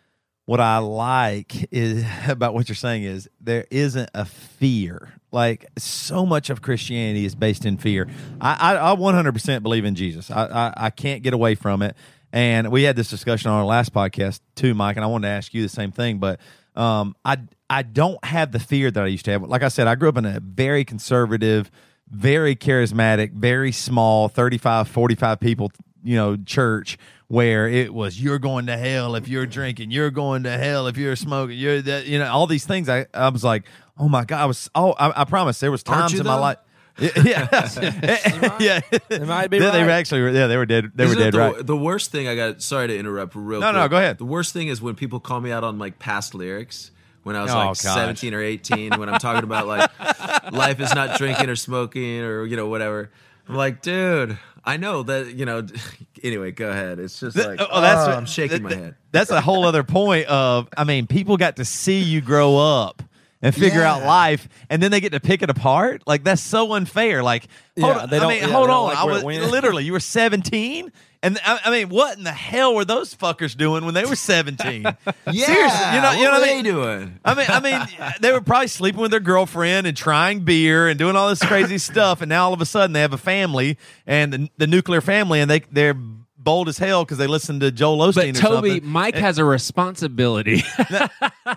what I like is about what you're saying is there isn't a fear. Like so much of Christianity is based in fear. I, I, I one hundred percent believe in Jesus. I, I, I can't get away from it. And we had this discussion on our last podcast too, Mike, and I wanted to ask you the same thing, but um, I, I don't have the fear that I used to have. Like I said, I grew up in a very conservative, very charismatic, very small, thirty-five, forty-five people, you know, church where it was, you're going to hell if you're drinking, you're going to hell if you're smoking, you're that, you know, all these things. I, I was like, oh my God, I was, oh, I, I promise there was times in though? my life. Yeah. Yeah. yeah. It might be yeah, right. They were actually, yeah, they were dead. They Isn't were dead. The, right. The worst thing I got, sorry to interrupt real no, quick. No, no, go ahead. The worst thing is when people call me out on like past lyrics. When I was oh, like gosh. seventeen or eighteen, when I'm talking about like life is not drinking or smoking or, you know, whatever. I'm like, dude, I know that, you know, anyway, go ahead. It's just like, oh, that's oh, what, I'm shaking th- my head. That's a whole other point of, I mean, people got to see you grow up and figure yeah. out life, and then they get to pick it apart? Like, that's so unfair. Like, hold yeah, on. They don't, I mean, yeah, hold on. Like I was, literally, you were seventeen? And I, I mean, what in the hell were those fuckers doing when they were seventeen? yeah, seriously, you know, you know what, what I mean? They doing? I mean, I mean, they were probably sleeping with their girlfriend and trying beer and doing all this crazy stuff. And now all of a sudden they have a family and the, the nuclear family, and they they're bold as hell because they listened to Joel Osteen. But Toby, or something. Mike it, has a responsibility. no,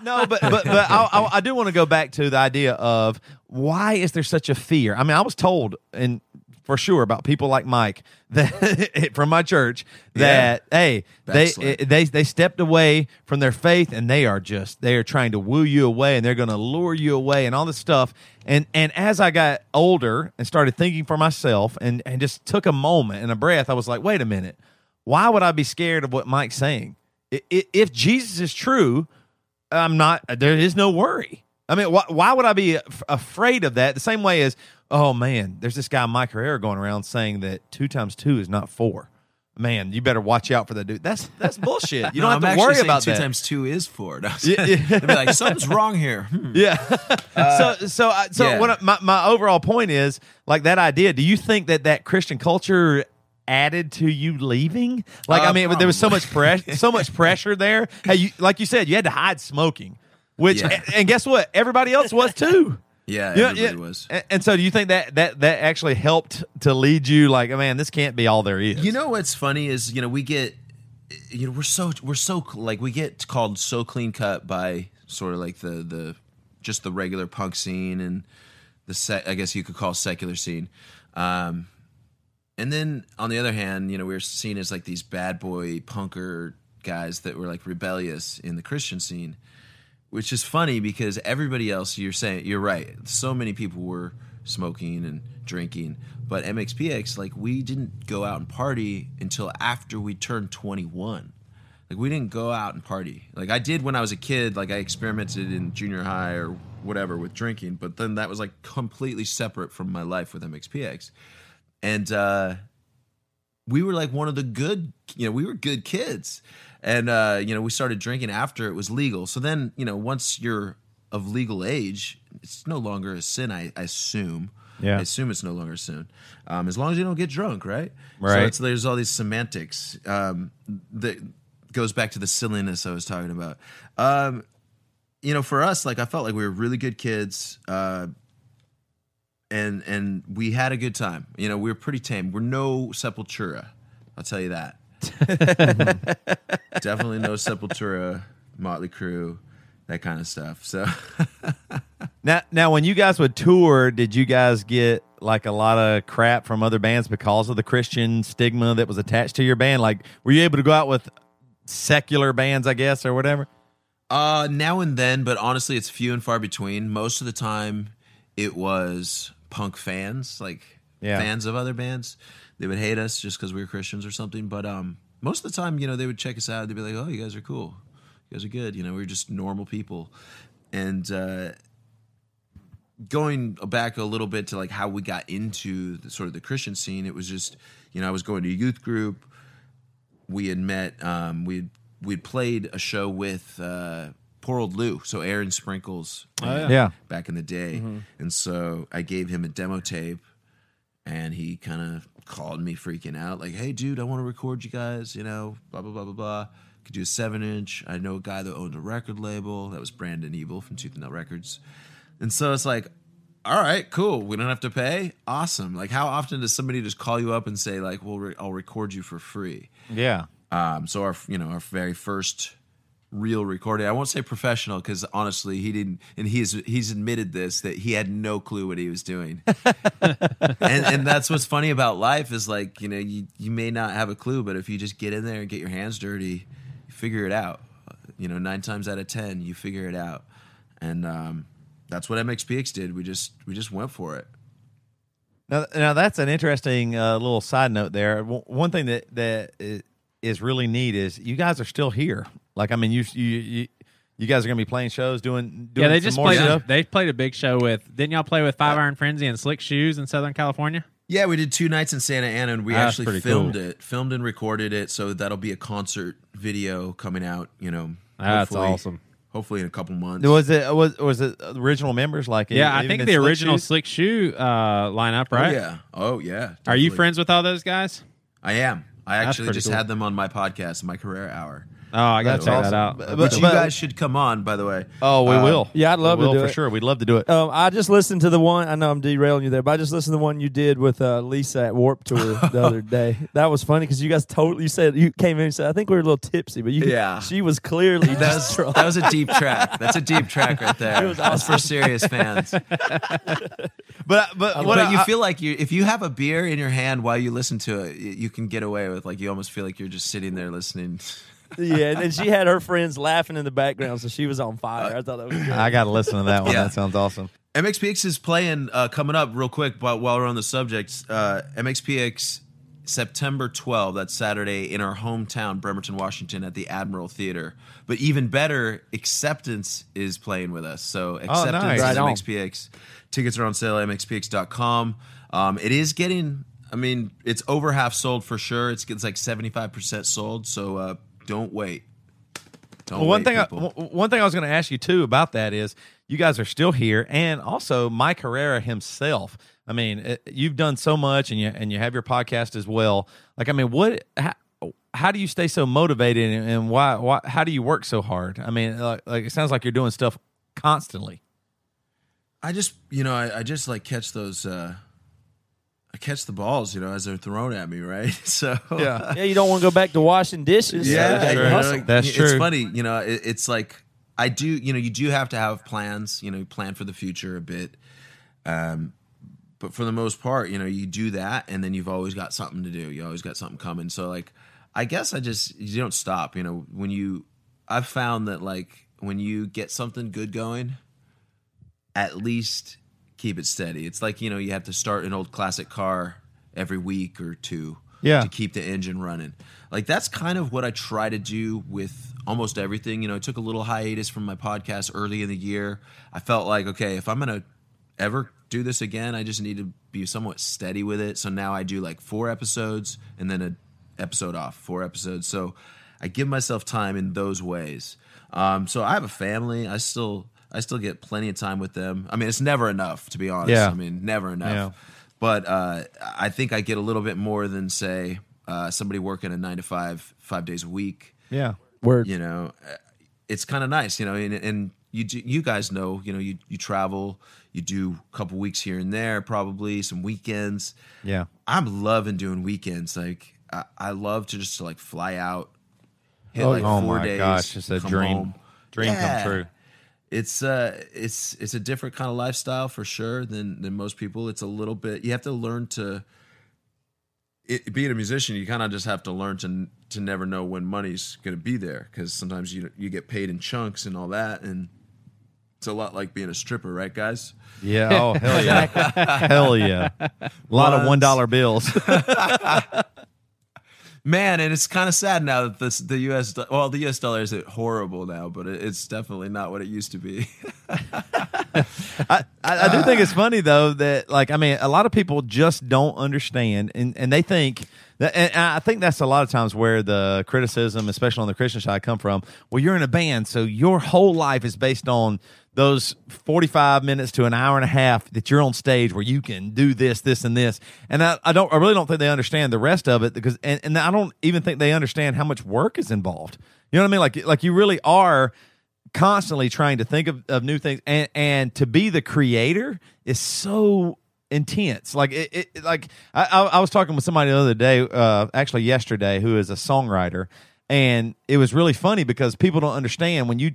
no, but but but I, I, I do want to go back to the idea of why is there such a fear? I mean, I was told and. For sure, about people like Mike that from my church that yeah. hey they, they they stepped away from their faith and they are just they are trying to woo you away and they're going to lure you away and all this stuff and and as I got older and started thinking for myself and and just took a moment and a breath, I was like, wait a minute, why would I be scared of what Mike's saying? If Jesus is true, I'm not. There is no worry. I mean, why, why would I be afraid of that? The same way as, oh, man, there's this guy, Mike Herrera, going around saying that two times two is not four. Man, you better watch out for that dude. That's that's bullshit. You no, don't have I'm to worry about two that. Two times two is four. No, yeah, yeah. They'd be like, something's wrong here. Hmm. Yeah. Uh, so so, I, so yeah. What my, my overall point is, like that idea, do you think that that Christian culture added to you leaving? Like, uh, I mean, probably. There was so much, pres- so much pressure there. Hey, you, like you said, you had to hide smoking. Which yeah. and guess what? Everybody else was too. Yeah, everybody yeah, yeah. was. And so do you think that, that that actually helped to lead you like, oh, man, this can't be all there is? You know what's funny is, you know, we get, you know, we're so, we're so, like, we get called so clean cut by sort of like the, the just the regular punk scene and the, sec, I guess you could call secular scene. Um, and then on the other hand, you know, we were seen as like these bad boy punker guys that were like rebellious in the Christian scene. Which is funny because everybody else, you're saying, you're right. So many people were smoking and drinking. But M X P X, like, we didn't go out and party until after we turned twenty-one. Like, we didn't go out and party. Like, I did when I was a kid. Like, I experimented in junior high or whatever with drinking. But then that was, like, completely separate from my life with M X P X. And uh, we were, like, one of the good, you know, we were good kids. And, uh, you know, we started drinking after it was legal. So then, you know, once you're of legal age, it's no longer a sin, I, I assume. Yeah. I assume it's no longer a sin. Um, as long as you don't get drunk, right? Right. So it's, there's all these semantics um, that goes back to the silliness I was talking about. Um, you know, for us, like, I felt like we were really good kids. Uh, and and we had a good time. You know, we were pretty tame. We're no Sepultura, I'll tell you that. Definitely no Sepultura, Motley Crue, that kind of stuff. So now, now when you guys would tour, did you guys get like a lot of crap from other bands because of the Christian stigma that was attached to your band? Like, were you able to go out with secular bands, I guess, or whatever? Uh, now and then, but honestly, it's few and far between. Most of the time, it was punk fans, like yeah. fans of other bands. They would hate us just because we were Christians or something. But um, most of the time, you know, they would check us out. They'd be like, oh, you guys are cool. You guys are good. You know, we were just normal people. And uh, going back a little bit to, like, how we got into the, sort of the Christian scene, it was just, you know, I was going to a youth group. We had met um, – we we'd played a show with uh, Poor Old Lou, so Aaron Sprinkles oh, yeah. Yeah. back in the day. Mm-hmm. And so I gave him a demo tape, and he kind of – called me freaking out, like, hey, dude, I want to record you guys, you know, blah, blah, blah, blah, blah. Could do a seven-inch. I know a guy that owned a record label. That was Brandon Ebel from Tooth and Nail Records. And so it's like, all right, cool. We don't have to pay? Awesome. Like, how often does somebody just call you up and say, like, well, re- I'll record you for free? Yeah. Um. So, our, you know, our very first real recording, I won't say professional because, honestly, he didn't, and he's he's admitted this, that he had no clue what he was doing. and, and that's what's funny about life is, like, you know, you, you may not have a clue, but if you just get in there and get your hands dirty, you figure it out. You know, nine times out of ten, you figure it out. And um, that's what M X P X did. We just we just went for it. Now, now that's an interesting uh, little side note there. One thing that, that is really neat is you guys are still here. Like, I mean, you you you, you guys are going to be playing shows, doing, doing yeah, they some just more played stuff. A, they played a big show with, didn't y'all play with Five Iron Frenzy and Slick Shoes in Southern California? Yeah, we did two nights in Santa Ana, and we That's actually filmed cool. it, filmed and recorded it, so that'll be a concert video coming out, you know. That's awesome. Hopefully in a couple months. Was it was was it original members? Like yeah, I think the Slick original Shoes? Slick Shoe uh, lineup, right? Oh, yeah. Oh, yeah. Definitely. Are you friends with all those guys? I am. I actually just cool. had them on my podcast, Mike Herrera Hour. Oh, I got to check awesome. that out. But, but you but, guys should come on, by the way. Oh, we uh, will. Yeah, I'd love we will to do for it. for sure. We'd love to do it. Um, I just listened to the one. I know I'm derailing you there, but I just listened to the one you did with uh, Lisa at Warped Tour the other day. That was funny because you guys totally said you came in and said I think we were a little tipsy, but you, yeah. she was clearly that just was, that was a deep track. That's a deep track right there. It was awesome. That's for serious fans. but but, but what I, you I, feel like you if you have a beer in your hand while you listen to it, you can get away with like you almost feel like you're just sitting there listening. Yeah, and she had her friends laughing in the background, so she was on fire. I thought that was good. I got to listen to that one. Yeah. That sounds awesome. M X P X is playing, uh, coming up real quick, but while we're on the subject, uh, M X P X September twelfth, that's Saturday, in our hometown, Bremerton, Washington, at the Admiral Theater. But even better, Acceptance is playing with us. So Acceptance oh, nice. is right M X P X. On. Tickets are on sale at M X P X dot com. Um, it is getting, I mean, it's over half sold for sure. It's, it's like seventy-five percent sold, so uh Don't wait. Don't well, one wait, thing. I, one thing I was going to ask you too about that is you guys are still here, and also Mike Herrera himself. I mean, it, you've done so much, and you and you have your podcast as well. Like, I mean, what? How, how do you stay so motivated, and why? Why? How do you work so hard? I mean, like, like it sounds like you're doing stuff constantly. I just, you know, I, I just like catch those, uh, I catch the balls, you know, as they're thrown at me, right? So yeah, yeah, you don't want to go back to washing dishes. Yeah, that's, I, true. You know, like, that's true. It's funny, you know, it, it's like I do, you know, you do have to have plans, you know, you plan for the future a bit. Um, but for the most part, you know, you do that and then you've always got something to do. You always got something coming. So like, I guess I just, you don't stop, you know, when you, I've found that like when you get something good going, at least keep it steady. It's like, you know, you have to start an old classic car every week or two yeah. to keep the engine running. Like, that's kind of what I try to do with almost everything. You know, I took a little hiatus from my podcast early in the year. I felt like, okay, if I'm going to ever do this again, I just need to be somewhat steady with it. So now I do like four episodes and then an episode off, four episodes. So I give myself time in those ways. Um, so I have a family. I still... I still get plenty of time with them. I mean, it's never enough, to be honest. Yeah. I mean, never enough. Yeah. But uh, I think I get a little bit more than, say, uh, somebody working a nine to five, five days a week. Yeah. Word. You know, it's kind of nice, you know, and, and you do, you guys know, you know, you, you travel, you do a couple weeks here and there, probably some weekends. Yeah. I'm loving doing weekends. Like, I, I love to just like fly out, hit oh, like oh four my days. Gosh, it's a dream. Home. Dream yeah. come true. It's uh, it's it's a different kind of lifestyle for sure than than most people. It's a little bit, you have to learn to. It, being a musician, you kind of just have to learn to to never know when money's going to be there, because sometimes you you get paid in chunks and all that, and it's a lot like being a stripper, right, guys? Yeah, oh hell yeah, hell yeah, a lot Once. of one dollar bills. Man, and it's kind of sad now that this, the U S well, the U S dollar is horrible now, but it's definitely not what it used to be. I, I do think it's funny though that, like, I mean, a lot of people just don't understand, and, and they think that, and I think that's a lot of times where the criticism, especially on the Christian side, come from. Well, you're in a band, so your whole life is based on those forty-five minutes to an hour and a half that you're on stage where you can do this, this, and this. And I, I don't, I really don't think they understand the rest of it, because, and, and I don't even think they understand how much work is involved. You know what I mean? Like, like you really are constantly trying to think of, of new things, and, and to be the creator is so intense. Like it, it like I, I was talking with somebody the other day, uh, actually yesterday, who is a songwriter, and it was really funny because people don't understand when you.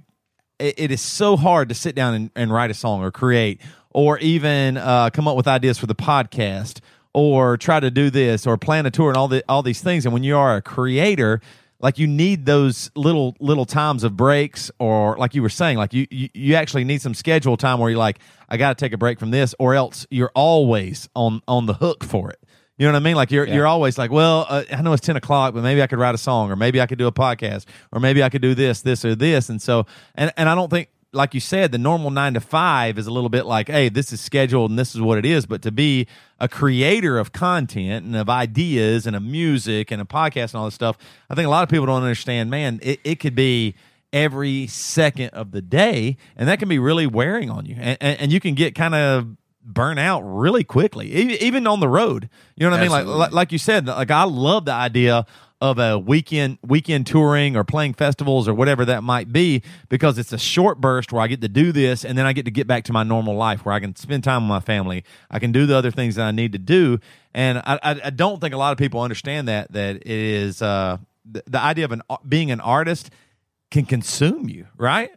It is so hard to sit down and, and write a song or create, or even uh, come up with ideas for the podcast, or try to do this, or plan a tour, and all the all these things. And when you are a creator, like, you need those little little times of breaks, or like you were saying, like you you, you actually need some schedule time where you're like, I got to take a break from this, or else you're always on on the hook for it. You know what I mean? Like, you're yeah. you're always like, well, uh, I know it's ten o'clock, but maybe I could write a song, or maybe I could do a podcast, or maybe I could do this, this, or this. And so, and, and I don't think, like you said, the normal nine to five is a little bit like, hey, this is scheduled and this is what it is. But to be a creator of content and of ideas and of music and a podcast and all this stuff, I think a lot of people don't understand, man, it, it could be every second of the day, and that can be really wearing on you. And, and, and you can get kind of burn out really quickly, even on the road. You know what Absolutely. I mean? Like, like you said, like, I love the idea of a weekend weekend touring or playing festivals or whatever that might be, because it's a short burst where I get to do this, and then I get to get back to my normal life where I can spend time with my family. I can do the other things that I need to do, and I, I, I don't think a lot of people understand that that it is uh, the, the idea of an being an artist can consume you, right?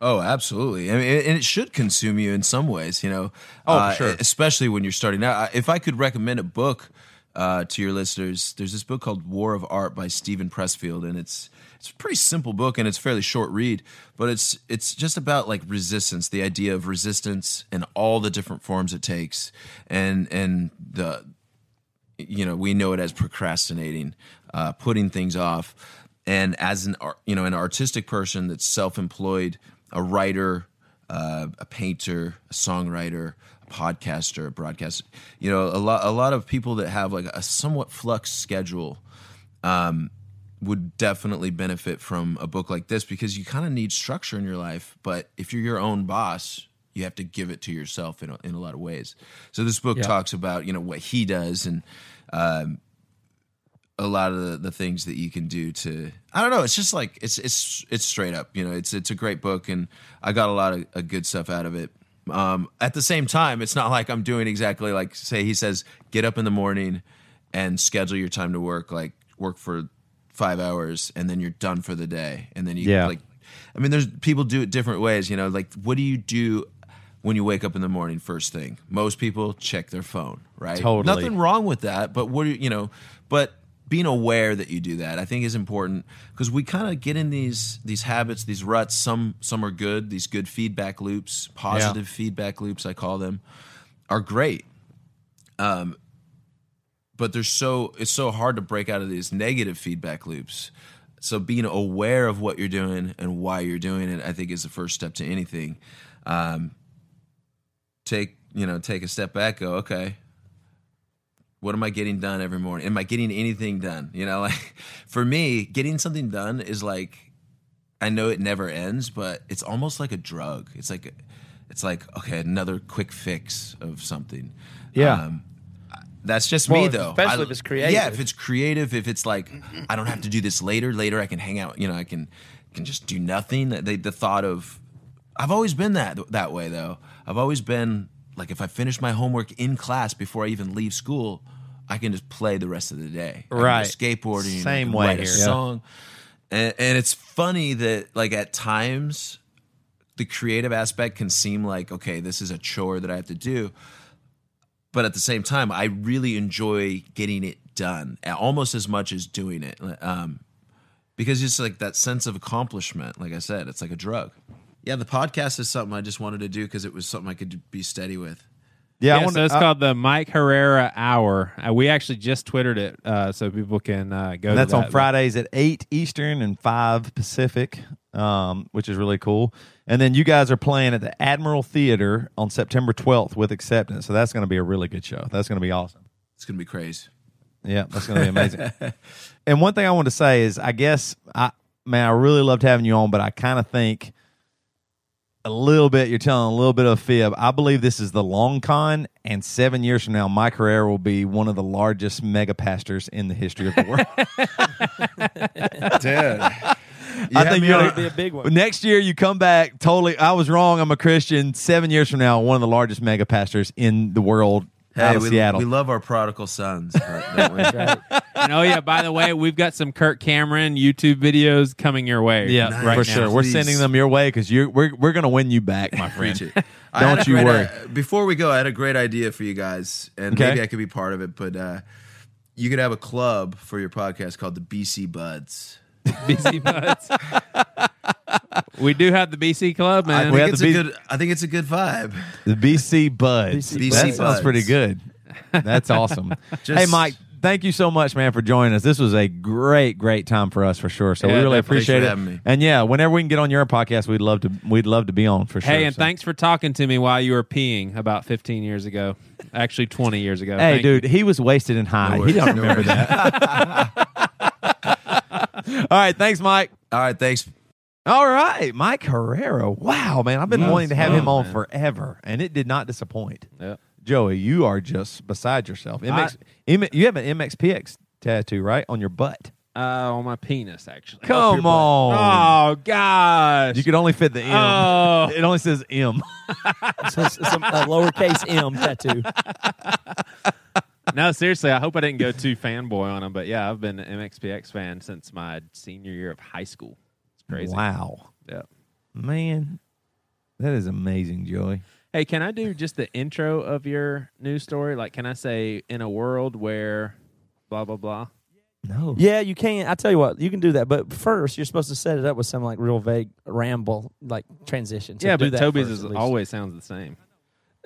Oh, absolutely. I mean, and it should consume you in some ways, you know. Oh, uh, sure. Especially when you're starting out. If I could recommend a book uh, to your listeners, there's this book called War of Art by Stephen Pressfield, and it's it's a pretty simple book, and it's fairly short read, but it's it's just about like resistance, the idea of resistance and all the different forms it takes, and and the you know we know it as procrastinating, uh, putting things off, and as an you know an artistic person that's self-employed. A writer, uh, a painter, a songwriter, a podcaster, a broadcaster. You know, a lot, a lot of people that have like a somewhat flux schedule um, would definitely benefit from a book like this, because you kind of need structure in your life. But if you're your own boss, you have to give it to yourself in a, in a lot of ways. So this book yeah. talks about, you know, what he does and um, a lot of the, the things that you can do to, I don't know. It's just like, it's, it's, it's straight up, you know, it's, it's a great book, and I got a lot of, of good stuff out of it. Um, at the same time, it's not like I'm doing exactly like, say, he says, get up in the morning and schedule your time to work, like work for five hours and then you're done for the day. And then you yeah. like, I mean, there's people do it different ways, you know, like what do you do when you wake up in the morning first thing? Most people check their phone, right? Totally. Nothing wrong with that, but what do you, you know, but being aware that you do that, I think, is important because we kind of get in these these habits, these ruts. Some some are good. These good feedback loops, positive yeah. feedback loops, I call them, are great. Um, but there's so it's so hard to break out of these negative feedback loops. So being aware of what you're doing and why you're doing it, I think, is the first step to anything. Um, take you know, take a step back. Go, okay. What am I getting done every morning? Am I getting anything done? You know, like for me, getting something done is like, I know it never ends, but it's almost like a drug. It's like, it's like, okay, another quick fix of something. Yeah. Um, that's just well, me though. Especially I, if it's creative. Yeah. If it's creative, if it's like, I don't have to do this later, later I can hang out, you know, I can, can just do nothing. The, the thought of, I've always been that, that way though. I've always been like, if I finish my homework in class before I even leave school, I can just play the rest of the day. Right. Skateboarding. Same way write here. A song. Yeah. And, and it's funny that, like, at times the creative aspect can seem like, okay, this is a chore that I have to do. But at the same time, I really enjoy getting it done almost as much as doing it. Um, because it's like that sense of accomplishment. Like I said, it's like a drug. Yeah, the podcast is something I just wanted to do because it was something I could be steady with. Yeah, yeah, I so to, it's uh, called the Mike Herrera Hour. Uh, we actually just Twittered it uh, so people can uh, go to that's that. On Fridays at eight Eastern and five Pacific, um, which is really cool. And then you guys are playing at the Admiral Theater on September twelfth with Acceptance. So that's going to be a really good show. That's going to be awesome. It's going to be crazy. Yeah, that's going to be amazing. And one thing I want to say is, I guess, I man, I really loved having you on, but I kind of think... a little bit, you're telling a little bit of a fib. I believe this is the long con, and seven years from now, Mike Herrera will be one of the largest mega pastors in the history of the world. Dude. You I think you're going to be a big one. Next year, you come back totally, I was wrong, I'm a Christian. Seven years from now, one of the largest mega pastors in the world. Hey, we, we love our prodigal sons. Right. And oh yeah, by the way, we've got some Kirk Cameron YouTube videos coming your way. Yeah, nice. Right for now, sure. Please. We're sending them your way because you're we're we're gonna win you back, my friend. Don't you worry. I, before we go, I had a great idea for you guys, and okay. maybe I could be part of it. But uh, you could have a club for your podcast called the B C Buds. B C Buds. We do have the B C Club, man. I think, we have it's, the B- a good, I think it's a good vibe. The B C Buds. B C that Buds. Sounds pretty good. That's awesome. Just, hey, Mike, thank you so much, man, for joining us. This was a great, great time for us, for sure. So yeah, we really appreciate it. Me. And yeah, whenever we can get on your podcast, we'd love to. We'd love to be on for sure. Hey, and so. Thanks for talking to me while you were peeing about fifteen years ago. Actually, twenty years ago. Hey, thank dude, you. He was wasted and high. No he don't no remember worries. That. All right, thanks, Mike. All right, thanks. All right, Mike Herrera. Wow, man, I've been nice wanting to have fun, him on man. Forever, and it did not disappoint. Yep. Joey, you are just beside yourself. M X, I, M, you have an M X P X tattoo, right, on your butt? Uh, on my penis, actually. Come on! Oh gosh! You could only fit the M. Oh. It only says M. It's a, it's a lowercase M tattoo. No, seriously, I hope I didn't go too fanboy on him, but yeah, I've been an M X P X fan since my senior year of high school. Crazy. Wow. Yeah. Man, that is amazing, Joey. Hey, can I do just the intro of your news story? Like, can I say, in a world where blah, blah, blah? No. Yeah, you can. I tell you what, you can do that. But first, you're supposed to set it up with some, like, real vague ramble, like, transition. So yeah, but Toby's first, is, always sounds the same.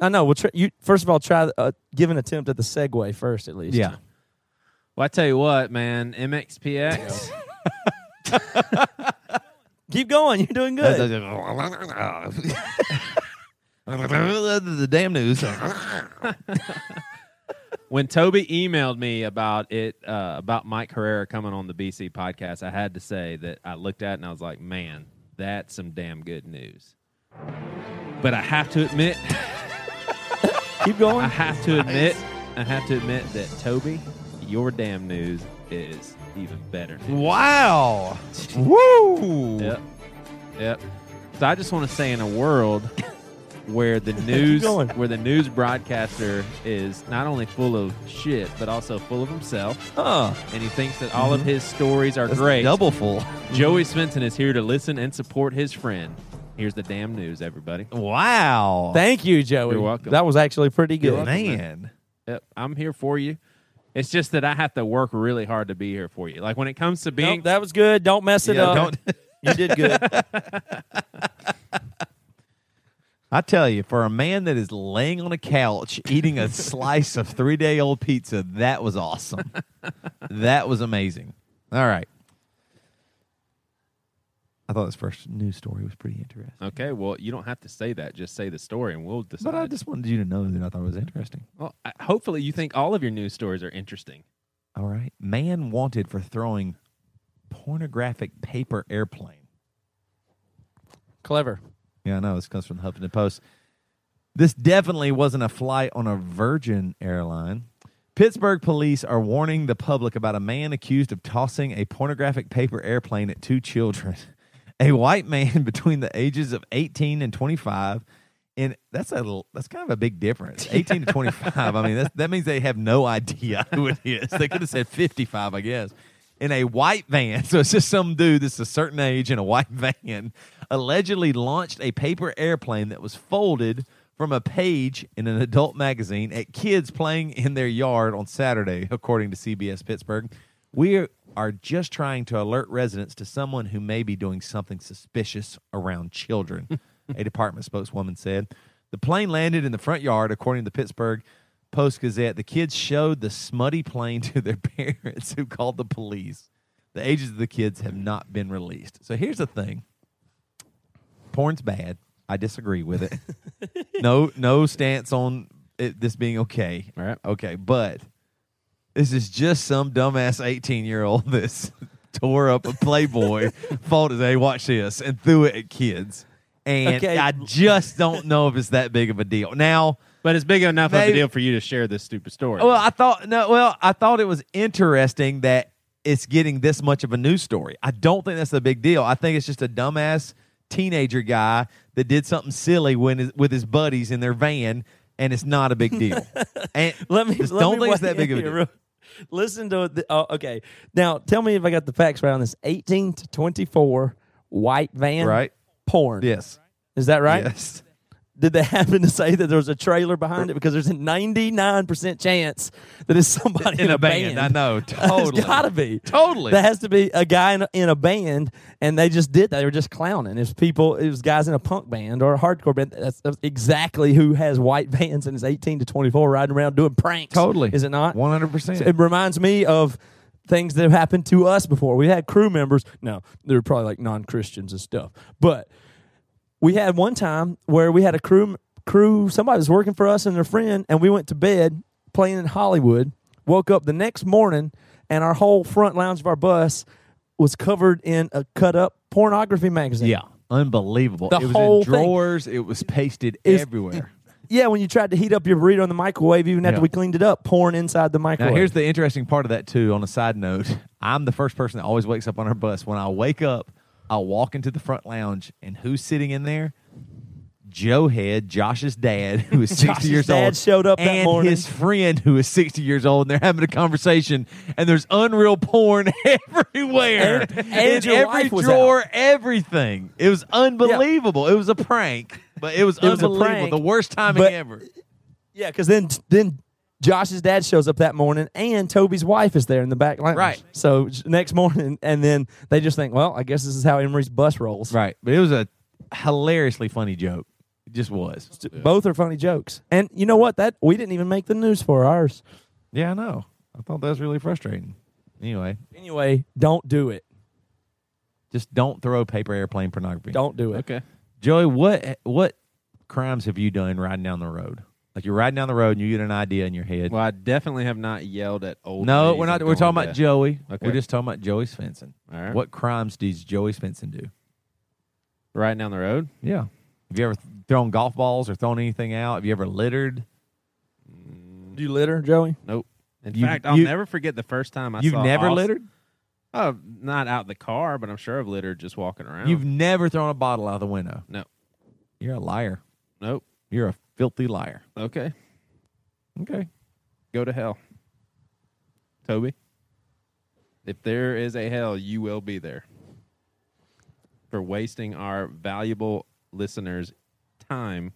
I know. Well, tr- you first of all, try uh, give an attempt at the segue first, at least. Yeah. Well, I tell you what, man, M X P X. Keep going. You're doing good. The damn news. When Toby emailed me about it, uh, about Mike Herrera coming on the B C podcast, I had to say that I looked at it and I was like, man, that's some damn good news. But I have to admit, keep going. I have to admit, I have to admit that Toby, your damn news is even better. News. Wow. Woo. Yep. Yep. So I just want to say, in a world where the news where the news broadcaster is not only full of shit but also full of himself. Oh. And he thinks that all mm-hmm. of his stories are That's great. Double full. Joey Svensson is here to listen and support his friend. Here's the damn news, everybody. Wow. Thank you, Joey. You're welcome. That was actually pretty good. Welcome, man. man. Yep, I'm here for you. It's just that I have to work really hard to be here for you. Like when it comes to being... Nope, that was good. Don't mess it yeah, up. Don't. You did good. I tell you, for a man that is laying on a couch eating a slice of three-day-old pizza, that was awesome. That was amazing. All right. I thought this first news story was pretty interesting. Okay, well, you don't have to say that. Just say the story, and we'll decide. But I just wanted you to know that I thought it was interesting. Well, I, hopefully you think all of your news stories are interesting. All right. Man wanted for throwing pornographic paper airplane. Clever. Yeah, I know. This comes from the Huffington Post. This definitely wasn't a flight on a Virgin airline. Pittsburgh police are warning the public about a man accused of tossing a pornographic paper airplane at two children. A white man between the ages of eighteen and twenty-five, and that's a that's kind of a big difference. eighteen to twenty-five, I mean, that's, that means they have no idea who it is. They could have said fifty-five, I guess, in a white van. So it's just some dude that's a certain age in a white van allegedly launched a paper airplane that was folded from a page in an adult magazine at kids playing in their yard on Saturday, according to C B S Pittsburgh. We're... are just trying to alert residents to someone who may be doing something suspicious around children, a department spokeswoman said. The plane landed in the front yard, according to the Pittsburgh Post-Gazette. The kids showed the smutty plane to their parents, who called the police. The ages of the kids have not been released. So here's the thing. Porn's bad. I disagree with it. no no stance on it, this being okay. All right. Okay, but... this is just some dumbass eighteen-year-old that tore up a Playboy, thought, hey, watch this, and threw it at kids. And okay. I just don't know if it's that big of a deal. Now, but it's big enough maybe, of a deal for you to share this stupid story. Well, I thought no. Well, I thought it was interesting that it's getting this much of a news story. I don't think that's a big deal. I think it's just a dumbass teenager guy that did something silly when with his buddies in their van, and it's not a big deal. And let me just let don't me think it's that big of a deal. Real- Listen to it. Oh, okay. Now, tell me if I got the facts right on this. eighteen to twenty-four, white van, right? Porn. Yes. Is that right? Yes. Did they happen to say that there was a trailer behind it? Because there's a ninety-nine percent chance that it's somebody in, in a, a band. band. I know. Totally. It's got to be. Totally. There has to be a guy in a, in a band, and they just did that. They were just clowning. It was people, it was guys in a punk band or a hardcore band. That's, that's exactly who has white vans and is eighteen to twenty-four riding around doing pranks. Totally. Is it not? one hundred percent. So it reminds me of things that have happened to us before. We had crew members. No, they were probably like non-Christians and stuff. But... we had one time where we had a crew, crew. Somebody was working for us and their friend, and we went to bed playing in Hollywood, woke up the next morning, and our whole front lounge of our bus was covered in a cut-up pornography magazine. Yeah, unbelievable. The it whole was in drawers. Thing. It was pasted it's, everywhere. It, yeah, when you tried to heat up your burrito in the microwave, even yeah. after we cleaned it up, porn inside the microwave. Now, here's the interesting part of that, too, on a side note. I'm the first person that always wakes up on our bus. When I wake up, I walk into the front lounge, and who's sitting in there? Joe Head, Josh's dad, who is sixty years old, showed up that morning, and his friend, who is sixty years old, and they're having a conversation, and there's unreal porn everywhere. And, and in every drawer, everything. It was unbelievable. Yeah. It was a prank, but it was it unbelievable. Was a prank, the worst timing but, ever. Yeah, because then then... Josh's dad shows up that morning, and Toby's wife is there in the back lounge. Right. So next morning, and then they just think, well, I guess this is how Emory's bus rolls. Right. But it was a hilariously funny joke. It just was. Yeah. Both are funny jokes. And you know what? That we didn't even make the news for ours. Yeah, I know. I thought that was really frustrating. Anyway. Anyway, don't do it. Just don't throw paper airplane pornography. Don't do it. Okay. Joey, what what crimes have you done riding down the road? Like you're riding down the road and you get an idea in your head. Well, I definitely have not yelled at old. No, we're not. We're talking about Joey. Okay. We're just talking about Joey Svensson. All right. What crimes does Joey Svensson do? Riding down the road? Yeah. Have you ever thrown golf balls or thrown anything out? Have you ever littered? Do you litter, Joey? Nope. In you, fact, I'll you, never forget the first time I you've saw You've never Austin. Littered? Oh, not out the car, but I'm sure I've littered just walking around. You've never thrown a bottle out the window? No. You're a liar. Nope. You're a filthy liar. Okay. Okay. Go to hell. Toby, if there is a hell, you will be there for wasting our valuable listeners' time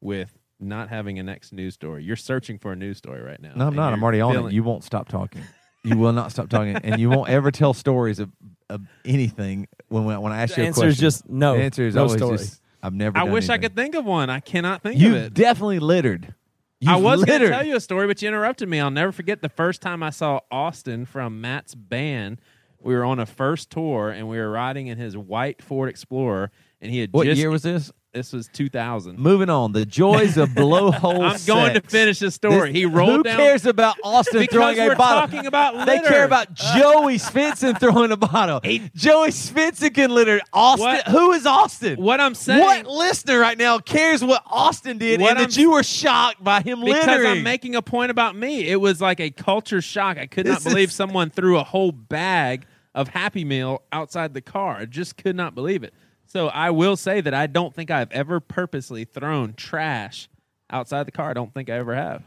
with not having a next news story. You're searching for a news story right now. No, I'm not. I'm already on it. You won't stop talking. You will not stop talking, and you won't ever tell stories of, of anything when when I ask the you a question. The answer is just no. The answer is no always story. Just, I've never I done wish anything. I could think of one. I cannot think You've of it. You definitely littered. You've I was going to tell you a story, but you interrupted me. I'll never forget the first time I saw Austin from Matt's band. We were on a first tour, and we were riding in his white Ford Explorer, and he had what just... What year was this? This was two thousand. Moving on. The joys of blowhole I'm sex. Going to finish the story. This, he rolled who down... Who cares about Austin throwing a bottle? Because we're talking about litter. They care about Joey Svensson throwing a bottle. He, Joey Svensson can litter. Austin. What, who is Austin? What I'm saying... What listener right now cares what Austin did what and I'm, that you were shocked by him because littering? Because I'm making a point about me. It was like a culture shock. I could this not believe is, someone threw a whole bag of Happy Meal outside the car. I just could not believe it. So I will say that I don't think I've ever purposely thrown trash outside the car. I don't think I ever have.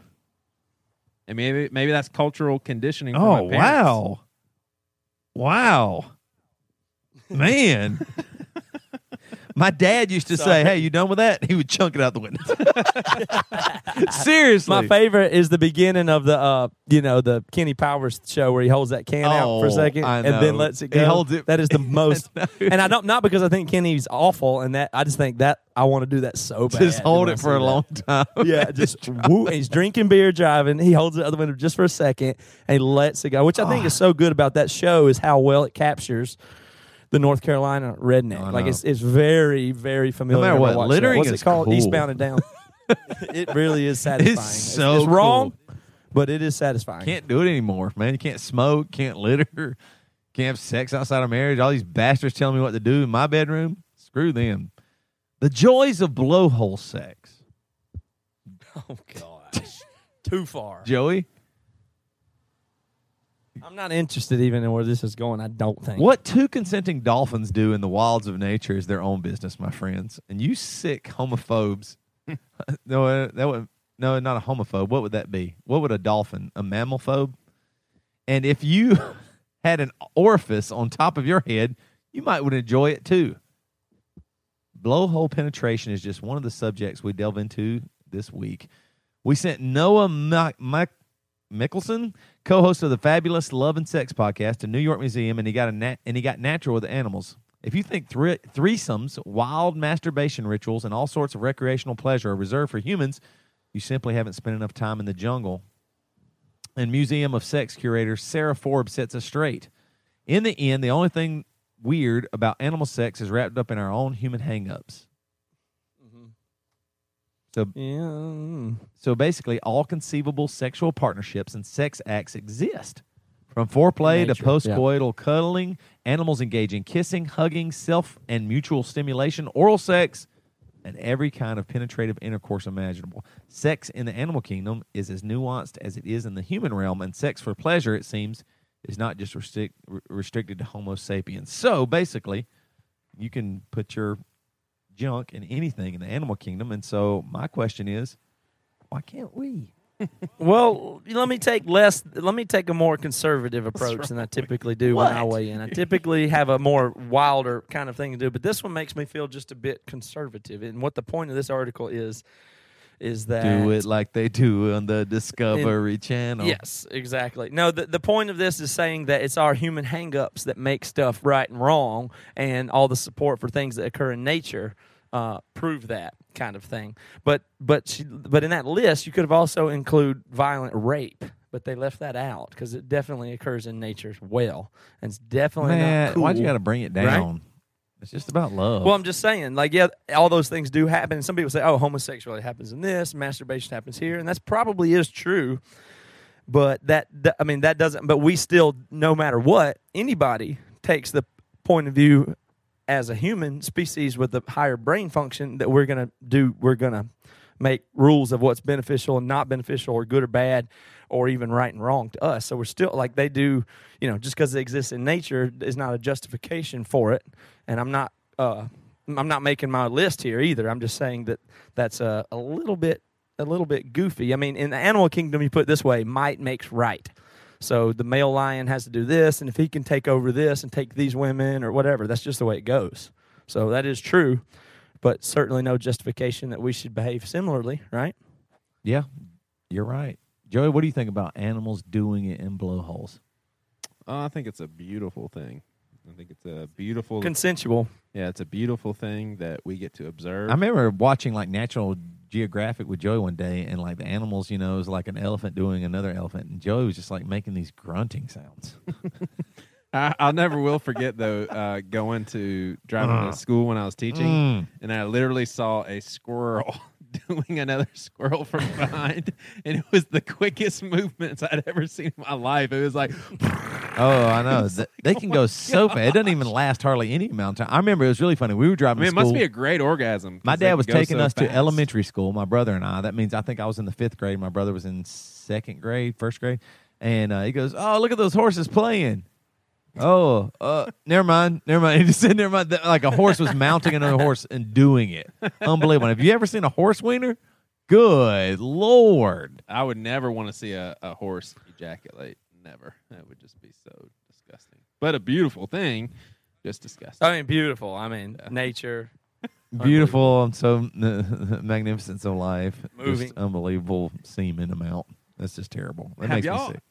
And maybe maybe that's cultural conditioning from my parents. Oh, wow. Wow. Man. My dad used to Sorry. say, hey, you done with that? He would chunk it out the window. Seriously. My favorite is the beginning of the, uh, you know, the Kenny Powers show where he holds that can oh, out for a second and then lets it go. He holds it. That is the most. I and I don't, not because I think Kenny's awful and that, I just think that I want to do that so bad. Just hold it for a that. long time. Yeah. Just woo, he's drinking beer, driving. He holds it out the window just for a second and lets it go, which I think oh. is so good about that show is how well it captures the North Carolina redneck. Oh, like, no. it's it's very, very familiar. No matter what, littering What's is it called? Cool. Eastbound and Down. It really is satisfying. It's so It's, it's wrong, cool. but it is satisfying. Can't do it anymore, man. You can't smoke, can't litter, can't have sex outside of marriage. All these bastards telling me what to do in my bedroom. Screw them. The joys of blowhole sex. Oh, gosh. Too far. Joey? I'm not interested even in where this is going, I don't think. What two consenting dolphins do in the wilds of nature is their own business, my friends. And you sick homophobes. no, that would, no, not a homophobe. What would that be? What would a dolphin? A mammalphobe? And if you had an orifice on top of your head, you might would enjoy it too. Blowhole penetration is just one of the subjects we delve into this week. We sent Noah Mike... Ma- Mickelson, co-host of the fabulous Love and Sex podcast, to New York Museum, and he got a nat- and he got natural with the animals. If you think thre- threesomes, wild masturbation rituals, and all sorts of recreational pleasure are reserved for humans, you simply haven't spent enough time in the jungle. And Museum of Sex curator Sarah Forbes sets us straight. In the end, the only thing weird about animal sex is wrapped up in our own human hang-ups. So, yeah. so basically, all conceivable sexual partnerships and sex acts exist. From foreplay Nature, to postcoital yeah. cuddling, animals engaging kissing, hugging, self and mutual stimulation, oral sex, and every kind of penetrative intercourse imaginable. Sex in the animal kingdom is as nuanced as it is in the human realm, and sex for pleasure, it seems, is not just restric- restricted to Homo sapiens. So basically, you can put your junk and anything in the animal kingdom, and so my question is, why can't we? Well, let me take less. Let me take a more conservative approach than I typically do what? when I weigh in. I typically have a more wilder kind of thing to do, but this one makes me feel just a bit conservative. And what the point of this article is, is that do it like they do on the Discovery it, Channel. Yes, exactly. No, the, the point of this is saying that it's our human hang-ups that make stuff right and wrong, and all the support for things that occur in nature uh, prove that kind of thing. But but she, but in that list, you could have also include violent rape, but they left that out because it definitely occurs in nature as well, and it's definitely Man, not cool. Why'd you got to bring it down? Right? It's just about love. Well, I'm just saying, like, yeah, all those things do happen. And some people say, oh, homosexuality happens in this, masturbation happens here, and that's probably is true. But that, that, I mean, that doesn't, but we still, no matter what, anybody takes the point of view as a human species with a higher brain function that we're going to do, we're going to make rules of what's beneficial and not beneficial or good or bad or even right and wrong to us. So we're still like they do, you know, just because it exists in nature is not a justification for it. And I'm not uh, I'm not making my list here either. I'm just saying that that's a, a little bit a little bit goofy. I mean, in the animal kingdom, you put it this way, might makes right. So the male lion has to do this, and if he can take over this and take these women or whatever, that's just the way it goes. So that is true, but certainly no justification that we should behave similarly, right? Yeah, you're right. Joey, what do you think about animals doing it in blowholes? Uh, I think it's a beautiful thing. I think it's a beautiful... Consensual. Yeah, it's a beautiful thing that we get to observe. I remember watching, like, Natural Geographic with Joey one day, and, like, the animals, you know, it was like an elephant doing another elephant, and Joey was just, like, making these grunting sounds. I, I never will forget, though, uh, going to... driving uh, to school when I was teaching, mm. and I literally saw a squirrel... doing another squirrel from behind, and it was the quickest movements I'd ever seen in my life. It was like, oh, I know. Like, they can oh go so fast. It doesn't even last hardly any amount of time. I remember it was really funny. We were driving I mean, to school. It must be a great orgasm. My dad was taking so us fast. to elementary school, my brother and I. That means I think I was in the fifth grade. My brother was in second grade, first grade. And uh, he goes, oh, look at those horses playing. Oh, uh, never mind, never mind. He just said, never mind. Like a horse was mounting another horse and doing it. Unbelievable. Have you ever seen a horse wiener? Good Lord. I would never want to see a, a horse ejaculate. Never. That would just be so disgusting. But a beautiful thing, just disgusting. I mean, beautiful. I mean, yeah. Nature. Beautiful and so uh, magnificence of life. Moving. Just unbelievable semen amount. That's just terrible. That Have makes y'all- me sick.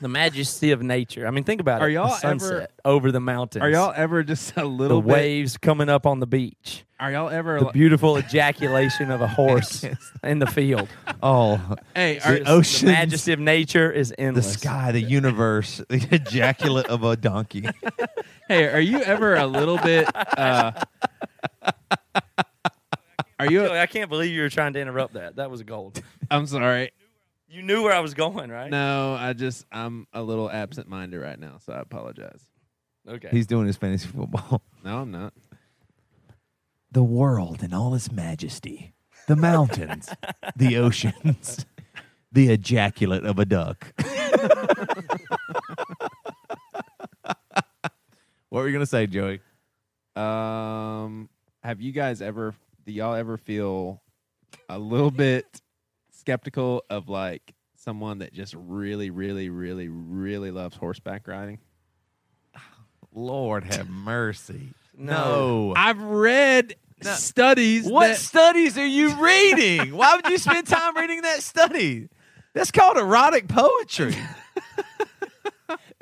The majesty of nature. I mean, think about are it. Y'all the sunset ever, over the mountains. Are y'all ever just a little the bit... The waves coming up on the beach. Are y'all ever... The li- beautiful ejaculation of a horse in the field. Oh. Hey, are, the oceans, the majesty of nature is endless. The sky, the universe, the ejaculate of a donkey. Hey, are you ever a little bit... Uh, are you? A, I can't believe you were trying to interrupt that. That was gold. I'm sorry. You knew where I was going, right? No, I just, I'm a little absent-minded right now, so I apologize. Okay. He's doing his fantasy football. No, I'm not. The world in all its majesty. The mountains. The oceans. The ejaculate of a duck. What were you going to say, Joey? Um, have you guys ever, do y'all ever feel a little bit... skeptical of like someone that just really, really, really, really loves horseback riding? Lord have mercy. No. no. I've read no. studies. What that- studies are you reading? Why would you spend time reading that study? That's called erotic poetry.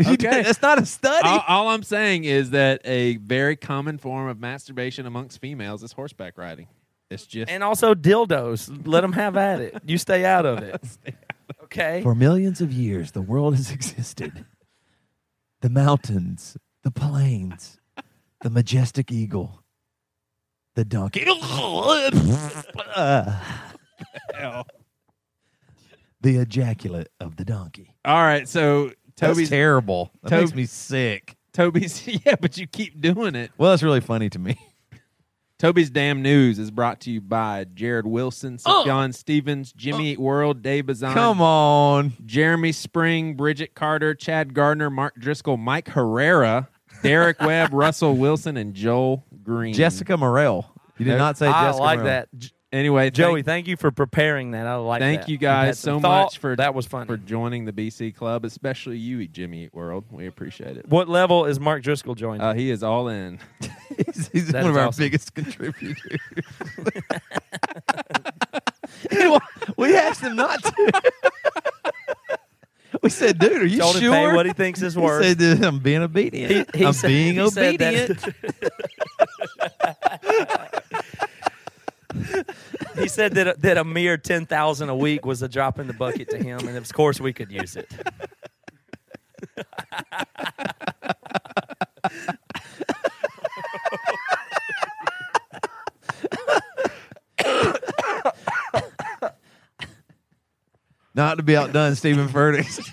Okay. That's not a study. All, all I'm saying is that a very common form of masturbation amongst females is horseback riding. It's just and also dildos. Let them have at it. You stay out of it. Stay out. Okay. For millions of years, the world has existed. The mountains, the plains, the majestic eagle, the donkey, the ejaculate of the donkey. All right, so Toby's That's terrible. That Toby, makes me sick. Toby's yeah, but you keep doing it. Well, that's really funny to me. Toby's Damn News is brought to you by Jared Wilson, John oh. Stevens, Jimmy Eat oh. World, Dave Bazan. Come on. Jeremy Spring, Bridget Carter, Chad Gardner, Mark Driscoll, Mike Herrera, Derek Webb, Russell Wilson, and Joel Green. Jessica Morrell. You did not say I Jessica I like Morrell. that. J- anyway, Joey, thank, thank you for preparing that. I like thank that. Thank you guys so thought. much for, that was funny. for joining the B C Club, especially you, Jimmy Eat World. We appreciate it. What level is Mark Driscoll joining? Uh, he is all in. He's, he's one of our awesome. biggest contributors. We asked him not to. We said, dude, are you Told sure? Told him what he thinks is worth. He said, I'm being obedient. He, he I'm said, being obedient. He said that, that a mere ten thousand dollars a week was a drop in the bucket to him, and of course we could use it. Not to be outdone, Stephen Furtick.